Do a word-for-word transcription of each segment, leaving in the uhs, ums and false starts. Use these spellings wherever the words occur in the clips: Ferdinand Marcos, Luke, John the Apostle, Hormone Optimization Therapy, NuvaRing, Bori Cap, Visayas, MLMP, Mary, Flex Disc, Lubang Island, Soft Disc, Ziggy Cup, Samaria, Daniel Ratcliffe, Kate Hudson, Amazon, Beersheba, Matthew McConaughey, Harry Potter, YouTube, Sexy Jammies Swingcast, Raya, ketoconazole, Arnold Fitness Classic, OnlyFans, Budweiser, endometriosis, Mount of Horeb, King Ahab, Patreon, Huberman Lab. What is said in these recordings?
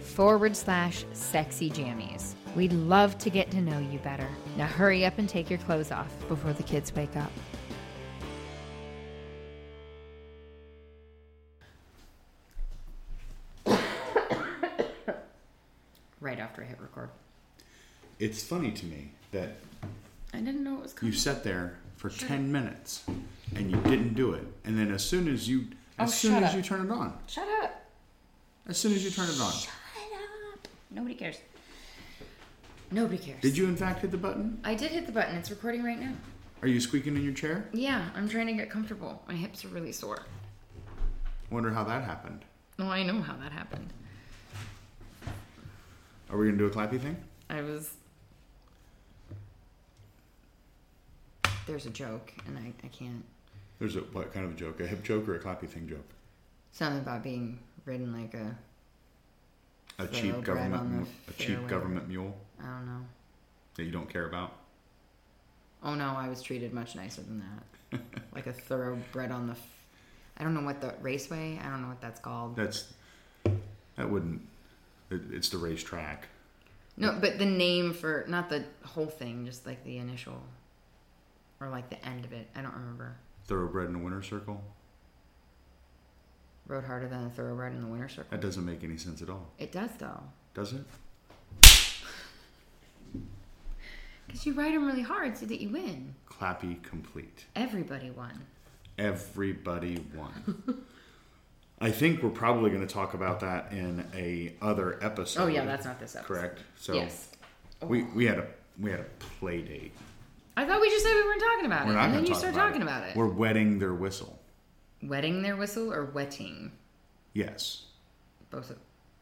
forward slash sexy jammies. We'd love to get to know you better. Now hurry up and take your clothes off before the kids wake up. Right after I hit record. It's funny to me that I didn't know it was coming. You sat there for sure. ten minutes and you didn't do it. And then as soon as you... As oh, soon as up. you turn it on. Shut up. As soon as you turn it on. Shut up. Nobody cares. Nobody cares. Did you in fact hit the button? I did hit the button. It's recording right now. Are you squeaking in your chair? Yeah, I'm trying to get comfortable. My hips are really sore. Wonder how that happened. No, oh, I know how that happened. Are we going to do a clappy thing? I was... There's a joke, and I, I can't... There's a, what kind of a joke? A hip joke or a clappy thing joke? Something about being ridden like a... A cheap government a cheap government mule? I don't know. That you don't care about? Oh no, I was treated much nicer than that. Like a thoroughbred on the... F- I don't know what the... Raceway? I don't know what that's called. That's... That wouldn't... It, it's the racetrack. No, but the name for... Not the whole thing, just like the initial... Or like the end of it. I don't remember. Thoroughbred in a winner's circle? Rode harder than a thoroughbred in the winner's circle? That doesn't make any sense at all. It does, though. Does it? Because you ride them really hard so that you win. Clappy complete. Everybody won. Everybody won. I think we're probably going to talk about that in a other episode. Oh, yeah, that's not this episode. Correct? So yes. Oh. We, we had a we had a play date. I thought we just said we weren't talking about we're it, and then you start about talking it. about it. We're wetting their whistle. Wetting their whistle or wetting? Yes. Both of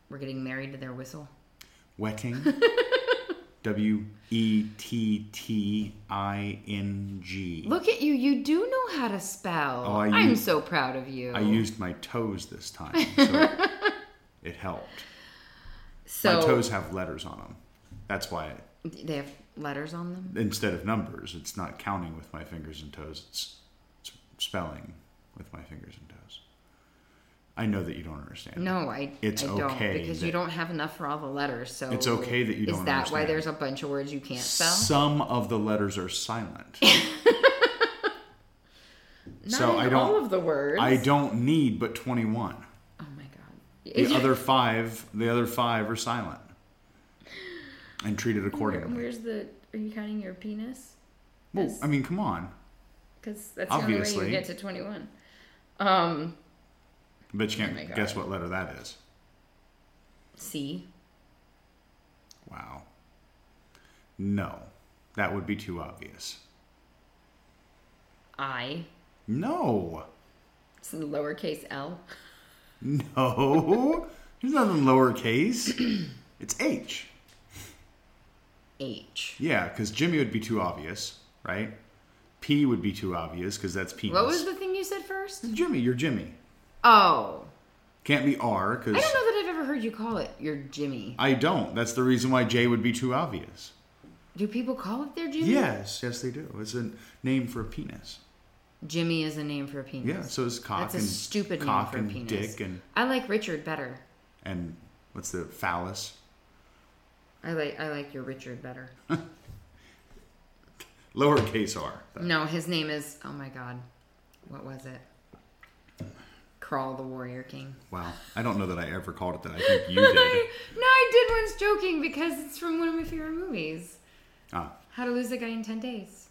We're getting married to their whistle? Wetting. W E T T I N G. Look at you. You do know how to spell. Oh, I I'm used, so proud of you. I used my toes this time, so it helped. So, my toes have letters on them. That's why... It, they have... Letters on them? Instead of numbers. It's not counting with my fingers and toes. It's, it's spelling with my fingers and toes. I know that you don't understand. No, I, it's I okay don't. Because you don't have enough for all the letters. So it's okay that you don't understand. Is that why there's a bunch of words you can't spell? Some of the letters are silent. Not so I don't, all of the words. I don't need but twenty-one. Oh my God. The other five, the other five are silent. And treat it accordingly. Where, where's the... Are you counting your penis? Well, I mean, come on. Because that's obviously the only way you get to twenty-one. Um, but you can't guess what letter that is. C. Wow. No. That would be too obvious. I. No. It's the lowercase L. No. There's nothing lowercase. It's H. H. Yeah, because Jimmy would be too obvious, right? P would be too obvious because that's penis. What was the thing you said first? Jimmy, you're Jimmy. Oh. Can't be R because... I don't know that I've ever heard you call it your Jimmy. I don't. That's the reason why J would be too obvious. Do people call it their Jimmy? Yes. Yes, they do. It's a name for a penis. Jimmy is a name for a penis. Yeah, so it's cock that's and... That's a stupid name for a penis. Dick and... I like Richard better. And what's the phallus? I like I like your Richard better. Lowercase R. Though. No, his name is... Oh, my God. What was it? Crawl the Warrior King. Wow. I don't know that I ever called it that. I think you did. I, no, I did once joking because it's from one of my favorite movies. Ah. How to Lose a Guy in ten days.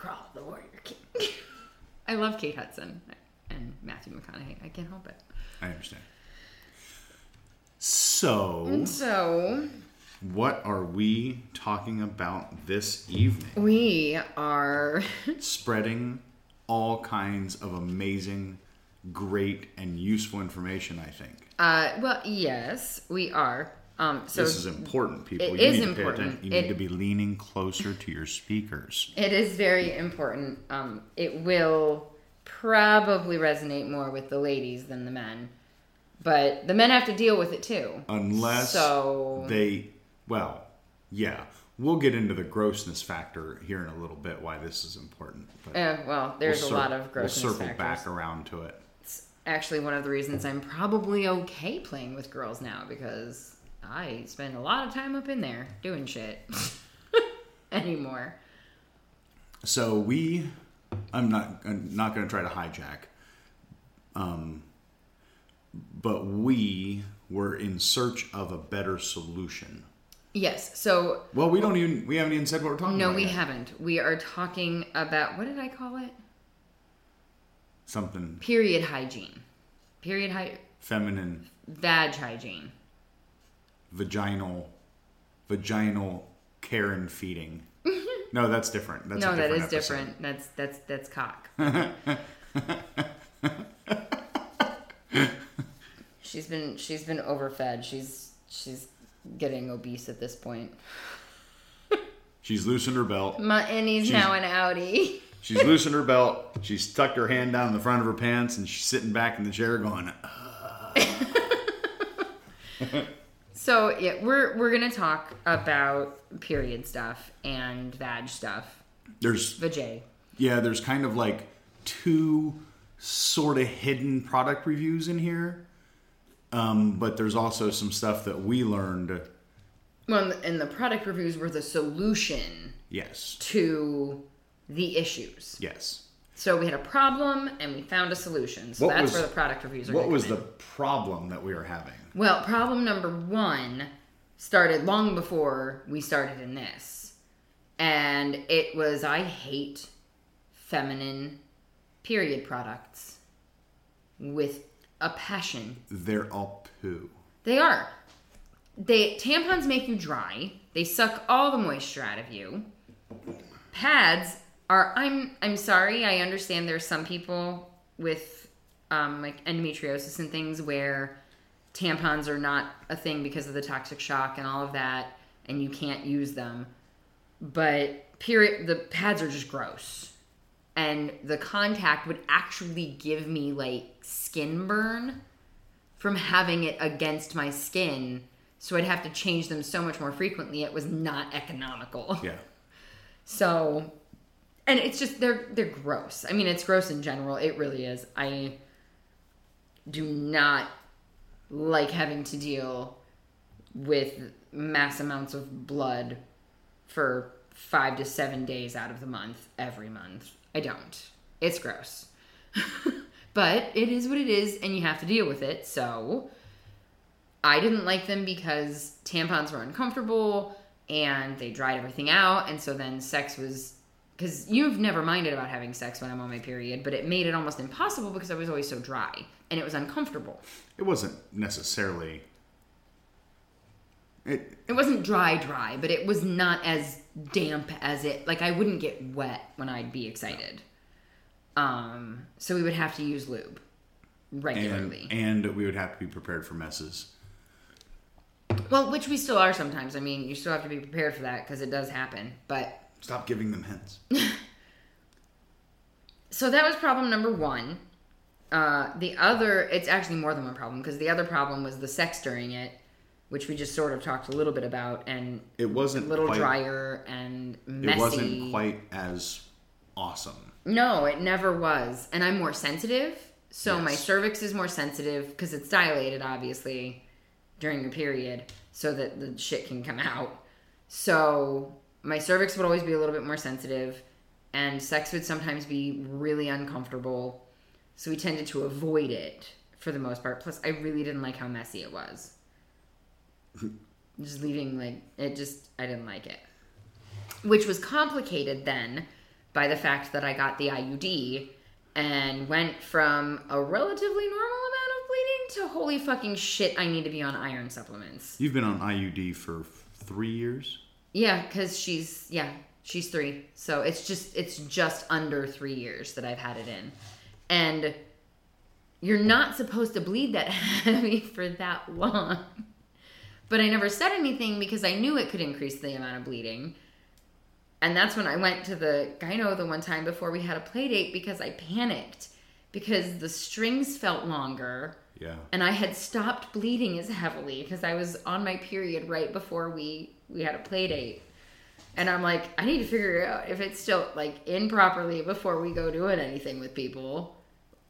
Crawl, the warrior king. I love Kate Hudson and Matthew McConaughey. I can't help it. I understand. So, and so, what are we talking about this evening? We are spreading all kinds of amazing, great, and useful information, I think. Uh, well, yes, we are. Um, so this is important, people. It you is need to important. Pay attention. You it, need to be leaning closer to your speakers. It is very important. Um, it will probably resonate more with the ladies than the men. But the men have to deal with it, too. Unless so... they... Well, yeah. We'll get into the grossness factor here in a little bit, why this is important. But uh, well, there's we'll a cir- lot of grossness We'll circle factors. Back around to it. It's actually one of the reasons I'm probably okay playing with girls now, because... I spend a lot of time up in there doing shit anymore. So we, I'm not, I'm not going to try to hijack, um, but we were in search of a better solution. Yes. So, well, we don't even, we haven't even said what we're talking no, about. No, we yet. haven't. We are talking about, what did I call it? Something. Period hygiene. Period hygiene. Feminine. Vag hygiene. Vaginal, vaginal care and feeding. No, that's different. That's no, a different that is episode. different. That's that's that's cock. she's been she's been overfed. She's she's getting obese at this point. She's loosened her belt. My innie's she's, now an outie. She's loosened her belt. She's tucked her hand down in the front of her pants, and she's sitting back in the chair going. Ugh. So yeah, we're we're gonna talk about period stuff and vag stuff. There's vajay. Yeah, there's kind of like two sort of hidden product reviews in here, um, but there's also some stuff that we learned. Well, and the product reviews were the solution. Yes. To the issues. Yes. So we had a problem and we found a solution. So what that's was, where the product reviews are going to come in. What was the problem that we were having? Well, problem number one started long before we started in this. And it was, I hate feminine period products with a passion. They're all poo. They are. They tampons make you dry. They suck all the moisture out of you. Pads... Are, I'm I'm sorry, I understand there's some people with um, like endometriosis and things where tampons are not a thing because of the toxic shock and all of that, and you can't use them. But period, the pads are just gross. And the contact would actually give me like skin burn from having it against my skin. So I'd have to change them so much more frequently. It was not economical. Yeah. So... And it's just, they're they're gross. I mean, it's gross in general. It really is. I do not like having to deal with mass amounts of blood for five to seven days out of the month, every month. I don't. It's gross. But it is what it is, and you have to deal with it. So I didn't like them because tampons were uncomfortable, and they dried everything out, and so then sex was... Because you've never minded about having sex when I'm on my period, but it made it almost impossible because I was always so dry, and it was uncomfortable. It wasn't necessarily... It It wasn't dry, dry, but it was not as damp as it... Like, I wouldn't get wet when I'd be excited. No. Um, so we would have to use lube regularly. And, and we would have to be prepared for messes. Well, which we still are sometimes. I mean, you still have to be prepared for that because it does happen, but... Stop giving them hints. So that was problem number one. Uh, the other, it's actually more than one problem, because the other problem was the sex during it, which we just sort of talked a little bit about, and it wasn't a little quite, drier and messy. It wasn't quite as awesome. No, it never was. And I'm more sensitive, so yes. My cervix is more sensitive, because it's dilated, obviously, during your period, so that the shit can come out. So... My cervix would always be a little bit more sensitive, and sex would sometimes be really uncomfortable, so we tended to avoid it for the most part. Plus, I really didn't like how messy it was. Just leaving, like, it just, I didn't like it. Which was complicated then by the fact that I got the I U D and went from a relatively normal amount of bleeding to holy fucking shit, I need to be on iron supplements. You've been on I U D for three years? Yeah, because she's, yeah, she's three. So it's just, it's just under three years that I've had it in. And you're not supposed to bleed that heavy for that long. But I never said anything because I knew it could increase the amount of bleeding. And that's when I went to the gyno the one time before we had a play date because I panicked because the strings felt longer. Yeah. And I had stopped bleeding as heavily because I was on my period right before we, we had a play date. And I'm like, I need to figure out if it's still like in properly before we go doing anything with people.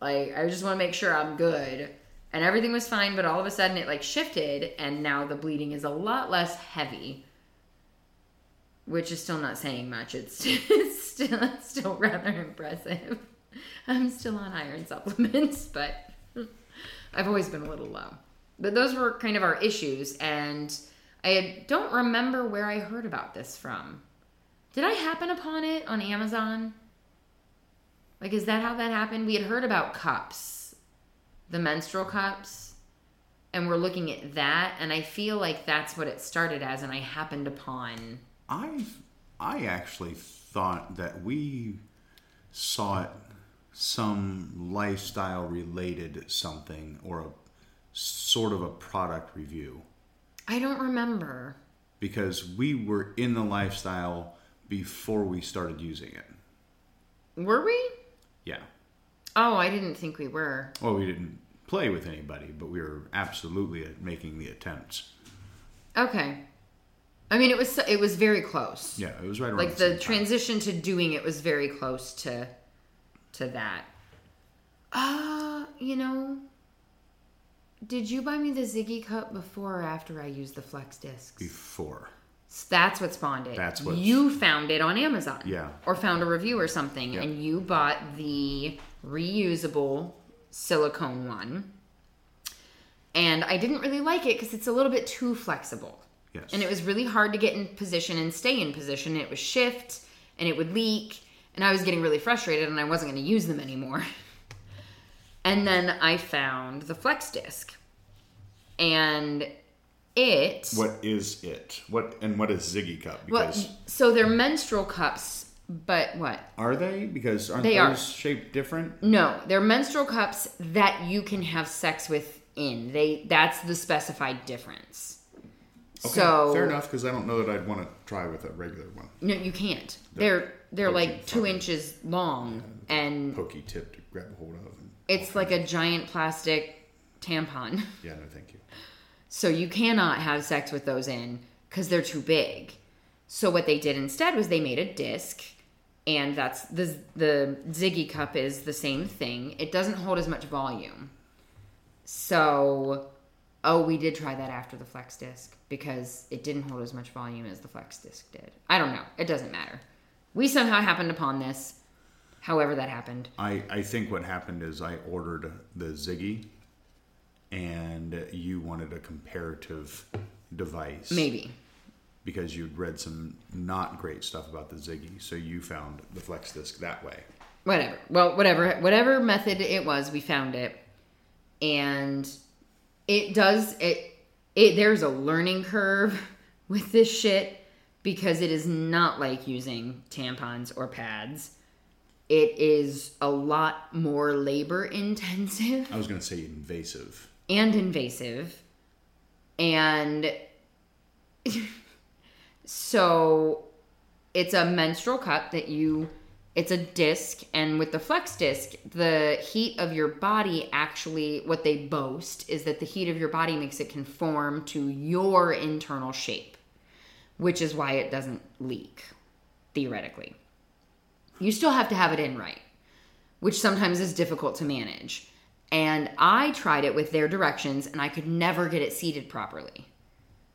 Like, I just want to make sure I'm good. And everything was fine, but all of a sudden it like shifted and now the bleeding is a lot less heavy. Which is still not saying much. It's, it's still it's still rather impressive. I'm still on iron supplements, but I've always been a little low. But those were kind of our issues, and I don't remember where I heard about this from. Did I happen upon it on Amazon? Like, is that how that happened? We had heard about cups, the menstrual cups, and we're looking at that, and I feel like that's what it started as, and I happened upon... I I actually thought that we sought some lifestyle-related something or a sort of a product review. I don't remember. Because we were in the lifestyle before we started using it. Were we? Yeah. Oh, I didn't think we were. Well, we didn't play with anybody, but we were absolutely making the attempts. Okay. I mean, it was it was very close. Yeah, it was right around like the, the transition to doing it was very close to to that. Ah, uh, you know, did you buy me the Ziggy Cup before or after I used the Flex Discs? Before. So that's what spawned it. That's what you found it on Amazon. Yeah. Or found a review or something, yep. And you bought the reusable silicone one. And I didn't really like it because it's a little bit too flexible. Yes. And it was really hard to get in position and stay in position. It would shift, and it would leak, and I was getting really frustrated, and I wasn't going to use them anymore. And then I found the Flex Disc, and it... What is it? What And what is Ziggy Cup? Because well, so they're menstrual cups, but what? Are they? Because aren't they those are. shaped different? No, they're menstrual cups that you can have sex with in. They That's the specified difference. Okay, so, fair enough, because I don't know that I'd want to try with a regular one. No, you can't. They're they're, they're like two inches long and... Pokey tip to grab a hold of. And it's like a giant plastic tampon. Yeah, no, thank you. So you cannot have sex with those in because they're too big. So what they did instead was they made a disc, and that's the the Ziggy Cup is the same thing. It doesn't hold as much volume. So... Oh, we did try that after the Flex Disc because it didn't hold as much volume as the Flex Disc did. I don't know. It doesn't matter. We somehow happened upon this, however that happened. I, I think what happened is I ordered the Ziggy and you wanted a comparative device. Maybe. Because you'd read some not great stuff about the Ziggy, so you found the Flex Disc that way. Whatever. Well, whatever. Whatever method it was, we found it. And... It does, it, it, there's a learning curve with this shit because it is not like using tampons or pads. It is a lot more labor intensive. I was going to say invasive. And invasive. And so it's a menstrual cup that you, it's a disc, and with the Flex Disc, the heat of your body actually, what they boast is that the heat of your body makes it conform to your internal shape, which is why it doesn't leak, theoretically. You still have to have it in right, which sometimes is difficult to manage. And I tried it with their directions, and I could never get it seated properly.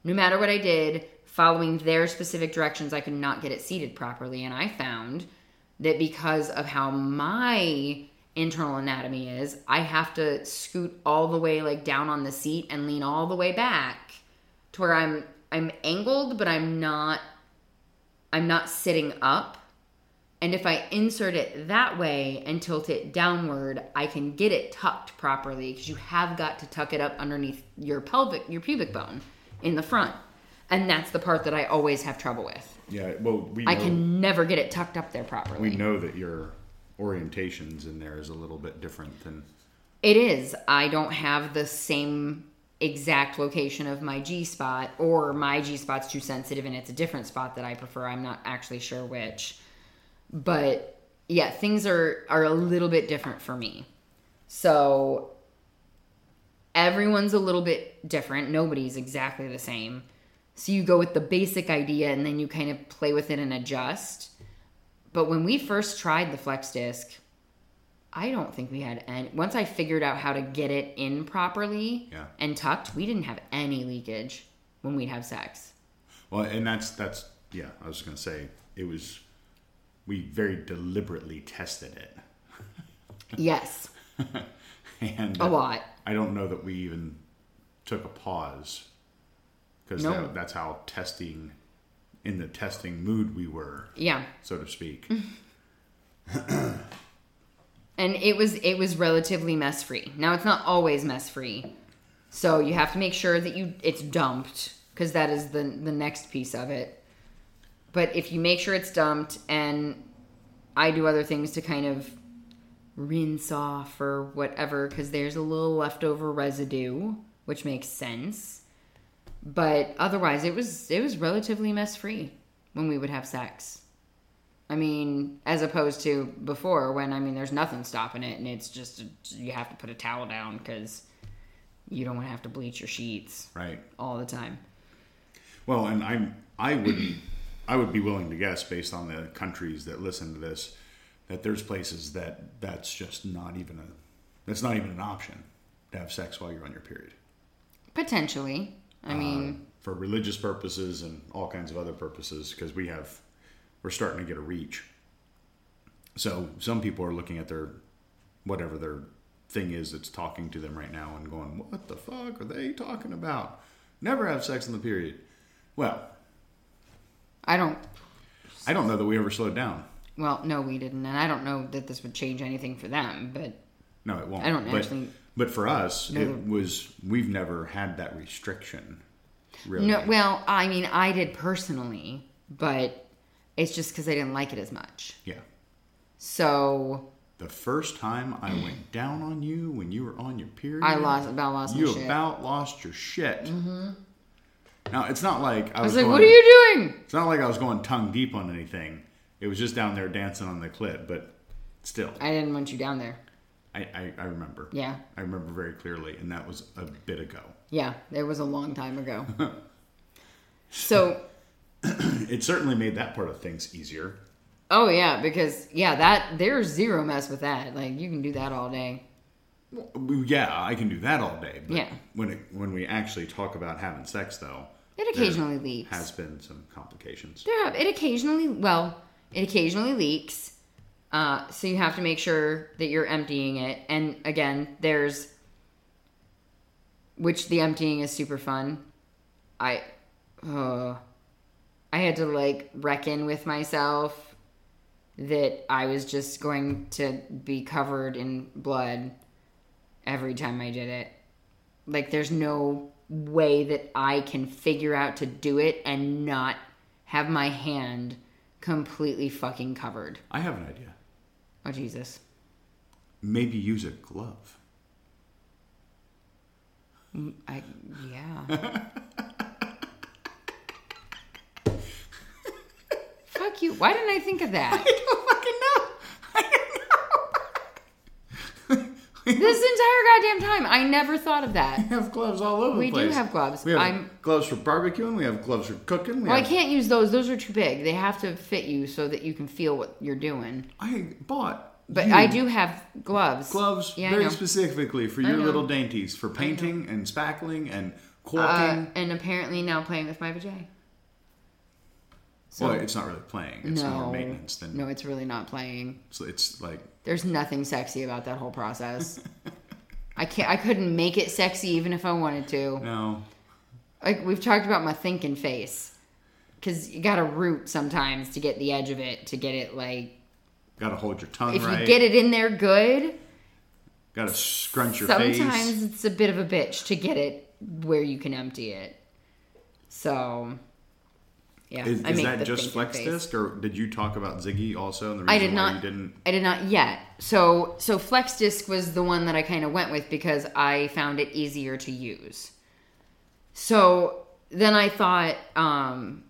No matter what I did, following their specific directions, I could not get it seated properly, and I found... that because of how my internal anatomy is, I have to scoot all the way like down on the seat and lean all the way back to where I'm I'm angled, but I'm not I'm not sitting up. And if I insert it that way and tilt it downward, I can get it tucked properly, because you have got to tuck it up underneath your pelvic, your pubic bone in the front. And that's the part that I always have trouble with. Yeah, well, we know, I can never get it tucked up there properly. We know that your orientations in there is a little bit different than... It is. I don't have the same exact location of my G-spot, or my G-spot's too sensitive and it's a different spot that I prefer. I'm not actually sure which. But, yeah, things are, are a little bit different for me. So, everyone's a little bit different. Nobody's exactly the same. So you go with the basic idea and then you kind of play with it and adjust. But when we first tried the Flex Disc, I don't think we had any... Once I figured out how to get it in properly yeah. and tucked, we didn't have any leakage when we'd have sex. Well, and that's... that's yeah, I was going to say, it was... We very deliberately tested it. Yes. and A uh, lot. I don't know that we even took a pause. Because nope. that, that's how testing, in the testing mood we were, yeah, so to speak. And it was it was relatively mess free. Now it's not always mess free, so you have to make sure that you it's dumped, because that is the the next piece of it. But if you make sure it's dumped, and I do other things to kind of rinse off or whatever, because there's a little leftover residue, which makes sense. But otherwise, it was it was relatively mess-free when we would have sex. I mean, as opposed to before when, I mean, there's nothing stopping it. And it's just, you have to put a towel down because you don't want to have to bleach your sheets right all the time. Well, and I I would, I would be willing to guess, based on the countries that listen to this, that there's places that that's just not even, a, that's not even an option to have sex while you're on your period. Potentially. I mean, uh, for religious purposes and all kinds of other purposes, because we have, we're starting to get a reach. So some people are looking at their, whatever their thing is that's talking to them right now and going, what the fuck are they talking about? Never have sex in the period. Well, I don't, I don't know that we ever slowed down. Well, no, we didn't. And I don't know that this would change anything for them, but no, it won't. I don't but, actually. But for us, no. it was, we've never had that restriction, really. No, well, I mean, I did personally, but it's just because I didn't like it as much. Yeah. So. The first time I went down on you when you were on your period. I lost, about lost you my shit. You about lost your shit. Mm-hmm. Now, it's not like I was I was like, going, what are you doing? It's not like I was going tongue deep on anything. It was just down there dancing on the clit, but still. I didn't want you down there. I, I remember. Yeah. I remember very clearly, and that was a bit ago. Yeah, it was a long time ago. So. It certainly made that part of things easier. Oh, yeah, because, yeah, that there's zero mess with that. Like, you can do that all day. Well, yeah, I can do that all day. But yeah. When, it, when we actually talk about having sex, though. It occasionally leaks. There has been some complications. There have. It occasionally, well, it occasionally leaks. Uh, so you have to make sure that you're emptying it. And again, there's, which the emptying is super fun. I, uh, I had to like reckon with myself that I was just going to be covered in blood every time I did it. Like there's no way that I can figure out to do it and not have my hand completely fucking covered. I have an idea. Oh, Jesus. Maybe use a glove. I, yeah. Fuck you. Why didn't I think of that? I don't fucking know. I don't know. This entire goddamn time, I never thought of that. We have gloves all over we the place. We do have gloves. We have I'm, gloves for barbecuing. We have gloves for cooking. We well, have... I can't use those. Those are too big. They have to fit you so that you can feel what you're doing. I bought... But I do have gloves. Gloves yeah, very specifically for your little dainties. For painting and spackling and corking. Uh, and apparently now playing with my vajay. So, well, it's not really playing. It's no, more maintenance than... No, it's really not playing. So it's like... There's nothing sexy about that whole process. I can't. I couldn't make it sexy even if I wanted to. No. Like, we've talked about my thinking face. Because you got to root sometimes to get the edge of it. To get it, like... Got to hold your tongue if right. If you get it in there good. Got to scrunch your sometimes face. Sometimes it's a bit of a bitch to get it where you can empty it. So, yeah. Is, is that just Flex Disc, or did you talk about Ziggy also? And the reason I did why not. You didn't... I did not yet. So, so Flex Disc was the one that I kind of went with because I found it easier to use. So then I thought, um,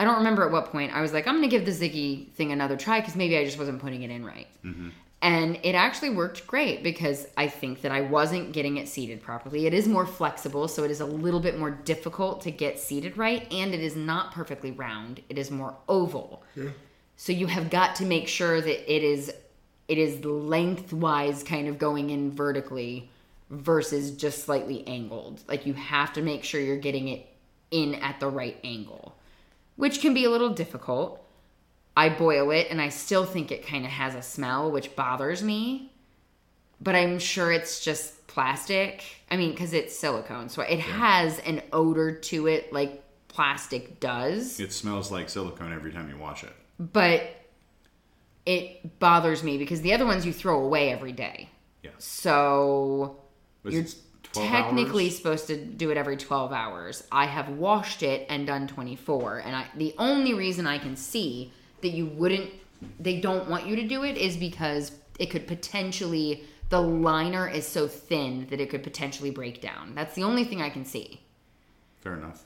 I don't remember at what point, I was like, I'm going to give the Ziggy thing another try because maybe I just wasn't putting it in right. Mm-hmm. And it actually worked great because I think that I wasn't getting it seated properly. It is more flexible, so it is a little bit more difficult to get seated right, and it is not perfectly round. It is more oval. Yeah. So you have got to make sure that it is it is lengthwise kind of going in vertically versus just slightly angled. Like you have to make sure you're getting it in at the right angle, which can be a little difficult. I boil it, and I still think it kind of has a smell, which bothers me. But I'm sure it's just plastic. I mean, because it's silicone, so it yeah. has an odor to it like plastic does. It smells like silicone every time you wash it. But it bothers me because the other ones you throw away every day. Yeah. So Was you're technically hours? supposed to do it every twelve hours. I have washed it and done twenty-four. And I, the only reason I can see... that you wouldn't, they don't want you to do it is because it could potentially, the liner is so thin that it could potentially break down. That's the only thing I can see. Fair enough.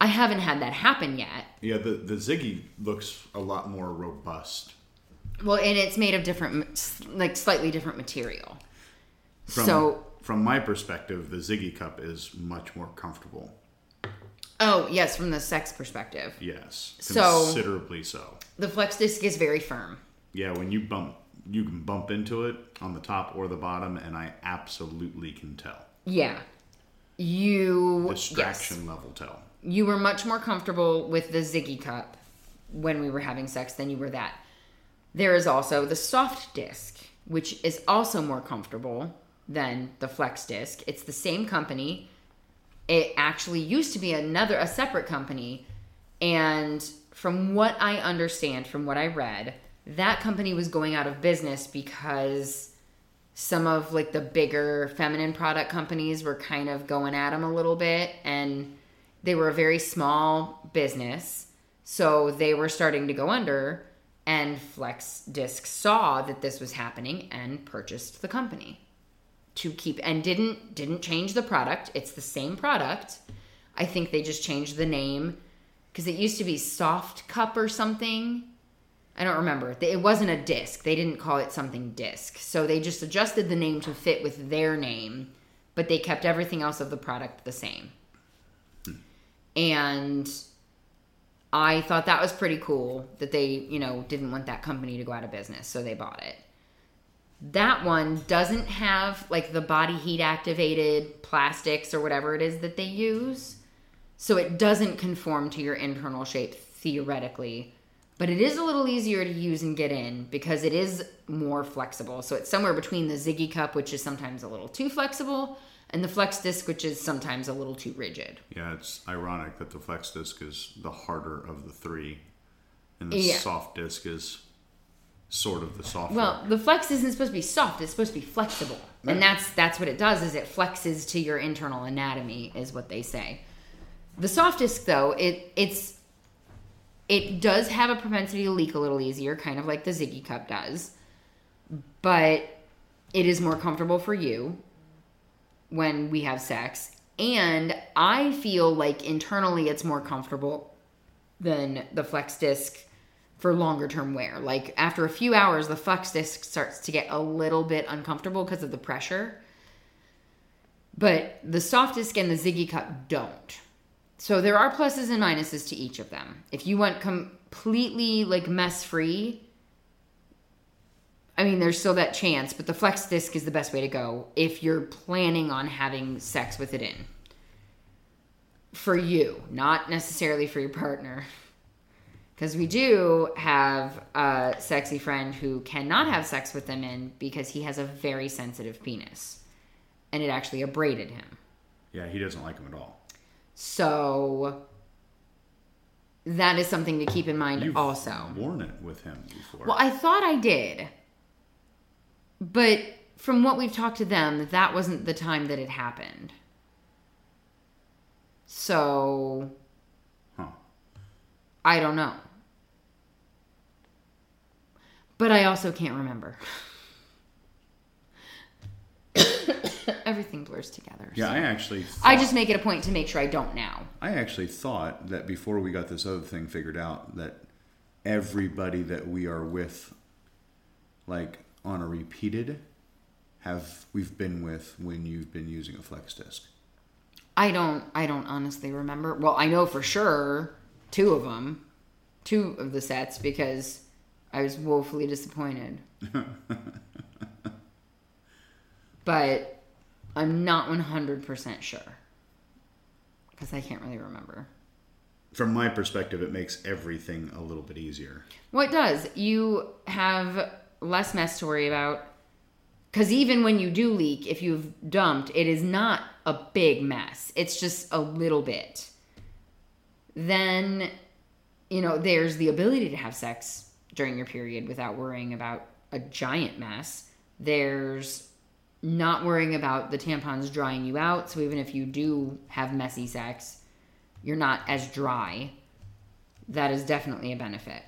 I haven't had that happen yet. Yeah, the, the Ziggy looks a lot more robust. Well, and it's made of different, like slightly different material. From, so, from my perspective, the Ziggy Cup is much more comfortable. Oh, yes, from the sex perspective. Yes, considerably so. so. The Flex Disc is very firm. Yeah, when you bump, you can bump into it on the top or the bottom, and I absolutely can tell. Yeah. You... Distraction yes. level tell. You were much more comfortable with the Ziggy Cup when we were having sex than you were that. There is also the Soft Disc, which is also more comfortable than the Flex Disc. It's the same company. It actually used to be another, a separate company, and from what I understand, from what I read, that company was going out of business because some of like the bigger feminine product companies were kind of going at them a little bit, and they were a very small business, so they were starting to go under, and Flex Disc saw that this was happening and purchased the company. To keep and didn't didn't change the product. It's the same product. I think they just changed the name because it used to be Soft Cup or something. I don't remember. It wasn't a disc. They didn't call it something disc. So they just adjusted the name to fit with their name, but they kept everything else of the product the same. Hmm. And I thought that was pretty cool that they, you know, didn't want that company to go out of business, so they bought it. That one doesn't have, like, the body heat-activated plastics or whatever it is that they use. So it doesn't conform to your internal shape, theoretically. But it is a little easier to use and get in because it is more flexible. So it's somewhere between the Ziggy Cup, which is sometimes a little too flexible, and the Flex Disc, which is sometimes a little too rigid. Yeah, it's ironic that the Flex Disc is the harder of the three. And the yeah. Soft Disc is... sort of the soft. Well, the Flex isn't supposed to be soft. It's supposed to be flexible. Right. And that's that's what it does, is it flexes to your internal anatomy, is what they say. The Soft Disc, though, it it's it does have a propensity to leak a little easier, kind of like the Ziggy Cup does. But it is more comfortable for you when we have sex. And I feel like internally it's more comfortable than the Flex Disc for longer term wear. Like after a few hours, the Flex Disc starts to get a little bit uncomfortable because of the pressure. But the Soft Disc and the Ziggy Cup don't. So there are pluses and minuses to each of them. If you want completely like mess free, I mean, there's still that chance, but the Flex Disc is the best way to go if you're planning on having sex with it in. For you, not necessarily for your partner. Because we do have a sexy friend who cannot have sex with them in because he has a very sensitive penis. And it actually abraded him. Yeah, he doesn't like him at all. So, that is something to keep in mind. You've also worn it with him before. Well, I thought I did. But from what we've talked to them, that wasn't the time that it happened. So, huh. I don't know. But I also can't remember. Everything blurs together. Yeah, so. I actually thought, I just make it a point to make sure I don't now. I actually thought that before we got this other thing figured out, that everybody that we are with, like, on a repeated, have we've been with when you've been using a Flex Disc. I don't I don't honestly remember. Well, I know for sure two of them, two of the sets, because I was woefully disappointed. But I'm not one hundred percent sure, because I can't really remember. From my perspective, it makes everything a little bit easier. Well, it does. You have less mess to worry about, because even when you do leak, if you've dumped, it is not a big mess. It's just a little bit. Then, you know, there's the ability to have sex during your period without worrying about a giant mess. There's not worrying about the tampons drying you out. So even if you do have messy sex, you're not as dry. That is definitely a benefit.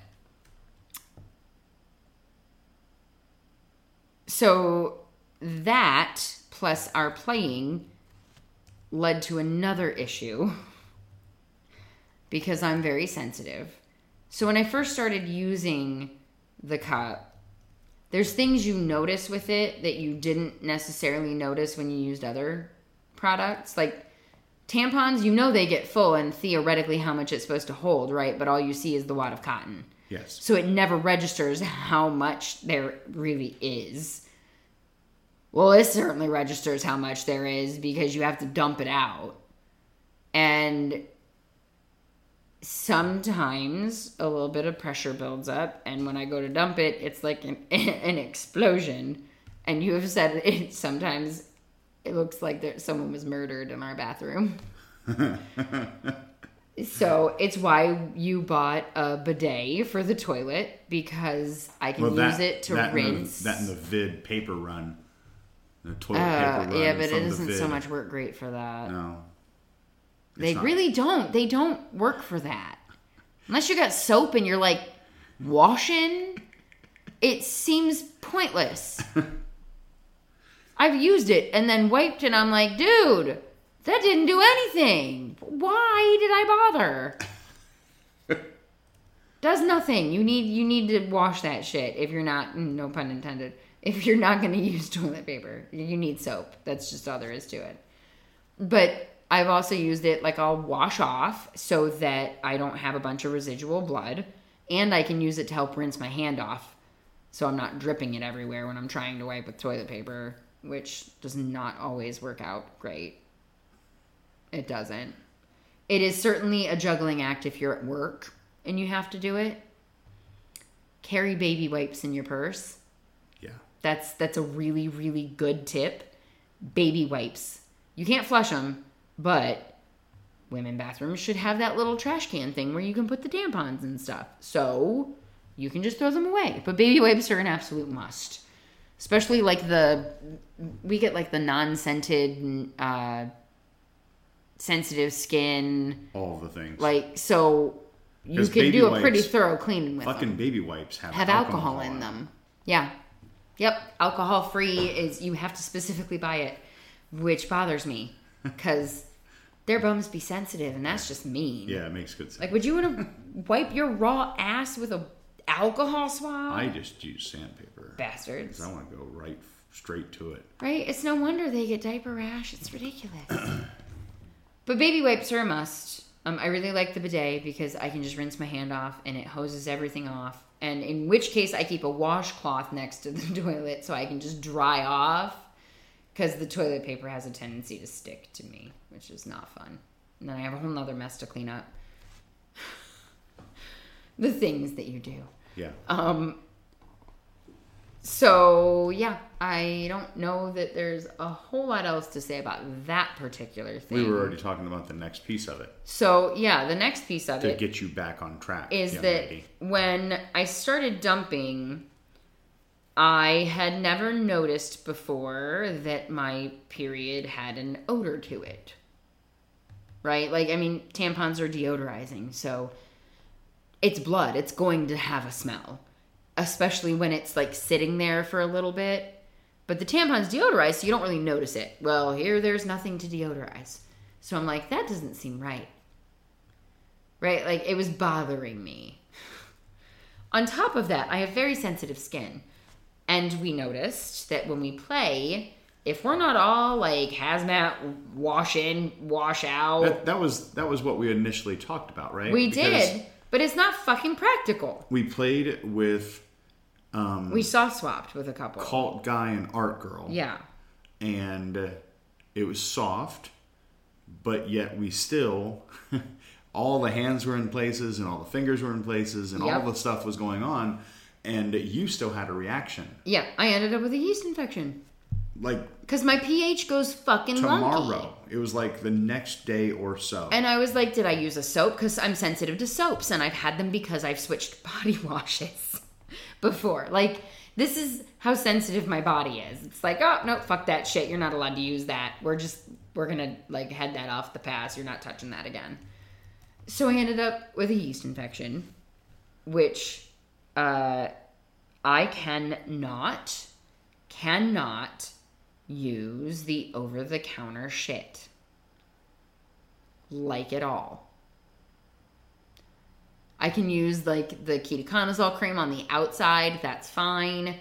So that, plus our playing, led to another issue, because I'm very sensitive. So when I first started using the cup, there's things you notice with it that you didn't necessarily notice when you used other products. Like tampons, you know they get full and theoretically how much it's supposed to hold, right? But all you see is the wad of cotton. Yes. So it never registers how much there really is. Well, it certainly registers how much there is, because you have to dump it out. And sometimes a little bit of pressure builds up, and when I go to dump it, it's like an, an explosion. And you have said it, sometimes it looks like there, someone was murdered in our bathroom. So it's why you bought a bidet for the toilet, because I can well, that, use it to that rinse. And the, that and the vid paper run. The toilet uh, paper run. Yeah, but it doesn't so much work great for that. No. It's they not. really don't. They don't work for that. Unless you got soap and you're like washing, it seems pointless. I've used it and then wiped and I'm like, dude, that didn't do anything. Why did I bother? Does nothing. You need you need to wash that shit if you're not, no pun intended, if you're not going to use toilet paper. You need soap. That's just all there is to it. But I've also used it, like, I'll wash off so that I don't have a bunch of residual blood, and I can use it to help rinse my hand off so I'm not dripping it everywhere when I'm trying to wipe with toilet paper, which does not always work out great. It doesn't. It is certainly a juggling act if you're at work and you have to do it. Carry baby wipes in your purse. Yeah. That's that's a really, really good tip. Baby wipes. You can't flush them, but women bathrooms should have that little trash can thing where you can put the tampons and stuff. So you can just throw them away. But baby wipes are an absolute must. Especially like the, we get like the non-scented, uh, sensitive skin. All the things. Like, so you can do a pretty thorough cleaning with them. Fucking baby wipes have, have alcohol, alcohol in them. Yeah. Yep. Alcohol-free is, you have to specifically buy it, which bothers me because their bums be sensitive and that's just mean. Yeah, it makes good sense. Like, would you want to wipe your raw ass with a alcohol swab? I just use sandpaper. Bastards. I want to go right straight to it. Right? It's no wonder they get diaper rash. It's ridiculous. But baby wipes are a must. Um, I really like the bidet because I can just rinse my hand off and it hoses everything off. And in which case I keep a washcloth next to the toilet so I can just dry off, because the toilet paper has a tendency to stick to me, which is not fun. And then I have a whole nother mess to clean up. The things that you do. Yeah. Um. So, yeah, I don't know that there's a whole lot else to say about that particular thing. We were already talking about the next piece of it. So, yeah, the next piece of it. To get you back on track. Is that when I started dumping, I had never noticed before that my period had an odor to it. Right? Like, I mean, tampons are deodorizing, so it's blood. It's going to have a smell, especially when it's, like, sitting there for a little bit. But the tampon's deodorized, so you don't really notice it. Well, here there's nothing to deodorize. So I'm like, that doesn't seem right. Right? Like, it was bothering me. On top of that, I have very sensitive skin. And we noticed that when we play, if we're not all like hazmat, wash in, wash out. That, that was that was what we initially talked about, right? We because did, but it's not fucking practical. We played with. Um, we soft swapped with a couple. Cult guy and art girl. Yeah. And it was soft, but yet we still. All the hands were in places and all the fingers were in places and yep. all the stuff was going on. And you still had a reaction. Yeah, I ended up with a yeast infection. Like... Because my pH goes fucking tomorrow. Lunky. It was like the next day or so. And I was like, did I use a soap? Because I'm sensitive to soaps. And I've had them because I've switched body washes before. Like, this is how sensitive my body is. It's like, oh, no, fuck that shit. You're not allowed to use that. We're just... We're going to, like, head that off the pass. You're not touching that again. So I ended up with a yeast infection, which... Uh, I cannot, cannot use the over-the-counter shit. Like at all. I can use, like, the ketoconazole cream on the outside. That's fine.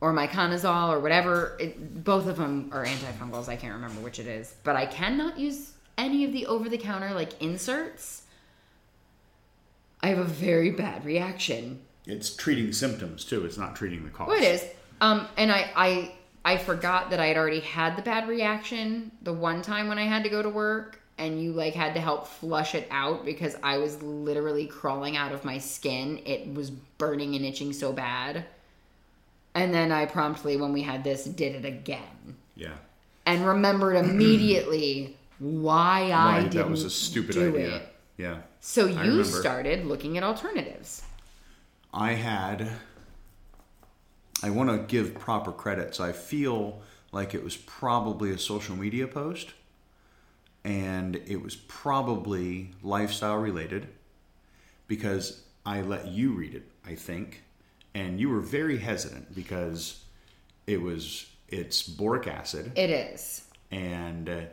Or myconazole or whatever. It, both of them are antifungals. I can't remember which it is. But I cannot use any of the over-the-counter, like, inserts. I have a very bad reaction. It's treating symptoms, too. It's not treating the cause. Well, it is. Um, and I, I I forgot that I had already had the bad reaction the one time when I had to go to work. And you, like, had to help flush it out because I was literally crawling out of my skin. It was burning and itching so bad. And then I promptly, when we had this, did it again. Yeah. And remembered immediately why, why I didn't do it. That was a stupid idea. It. Yeah. So you started looking at alternatives. I had, I want to give proper credit. So I feel like it was probably a social media post and it was probably lifestyle related because I let you read it, I think. And you were very hesitant because it was, it's boric acid. It is. And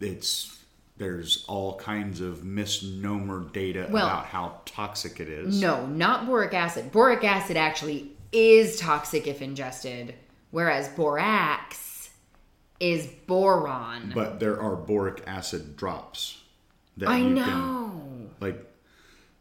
it's... There's all kinds of misnomer data well, about how toxic it is. No, not boric acid. Boric acid actually is toxic if ingested, whereas borax is boron. But there are boric acid drops that I you know. can, like,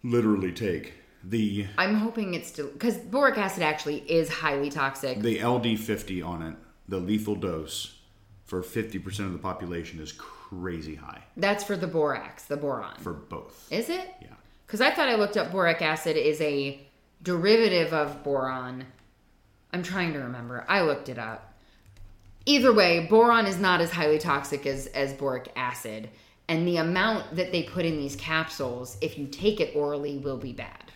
literally take. The I'm hoping it's... Because del- boric acid actually is highly toxic. The L D fifty on it, the lethal dose, for fifty percent of the population is crazy. Crazy high. That's for the borax, the boron. For both. Is it? Yeah. Because I thought I looked up boric acid is a derivative of boron. I'm trying to remember. I looked it up. Either way, boron is not as highly toxic as, as boric acid. And the amount that they put in these capsules, if you take it orally, will be bad.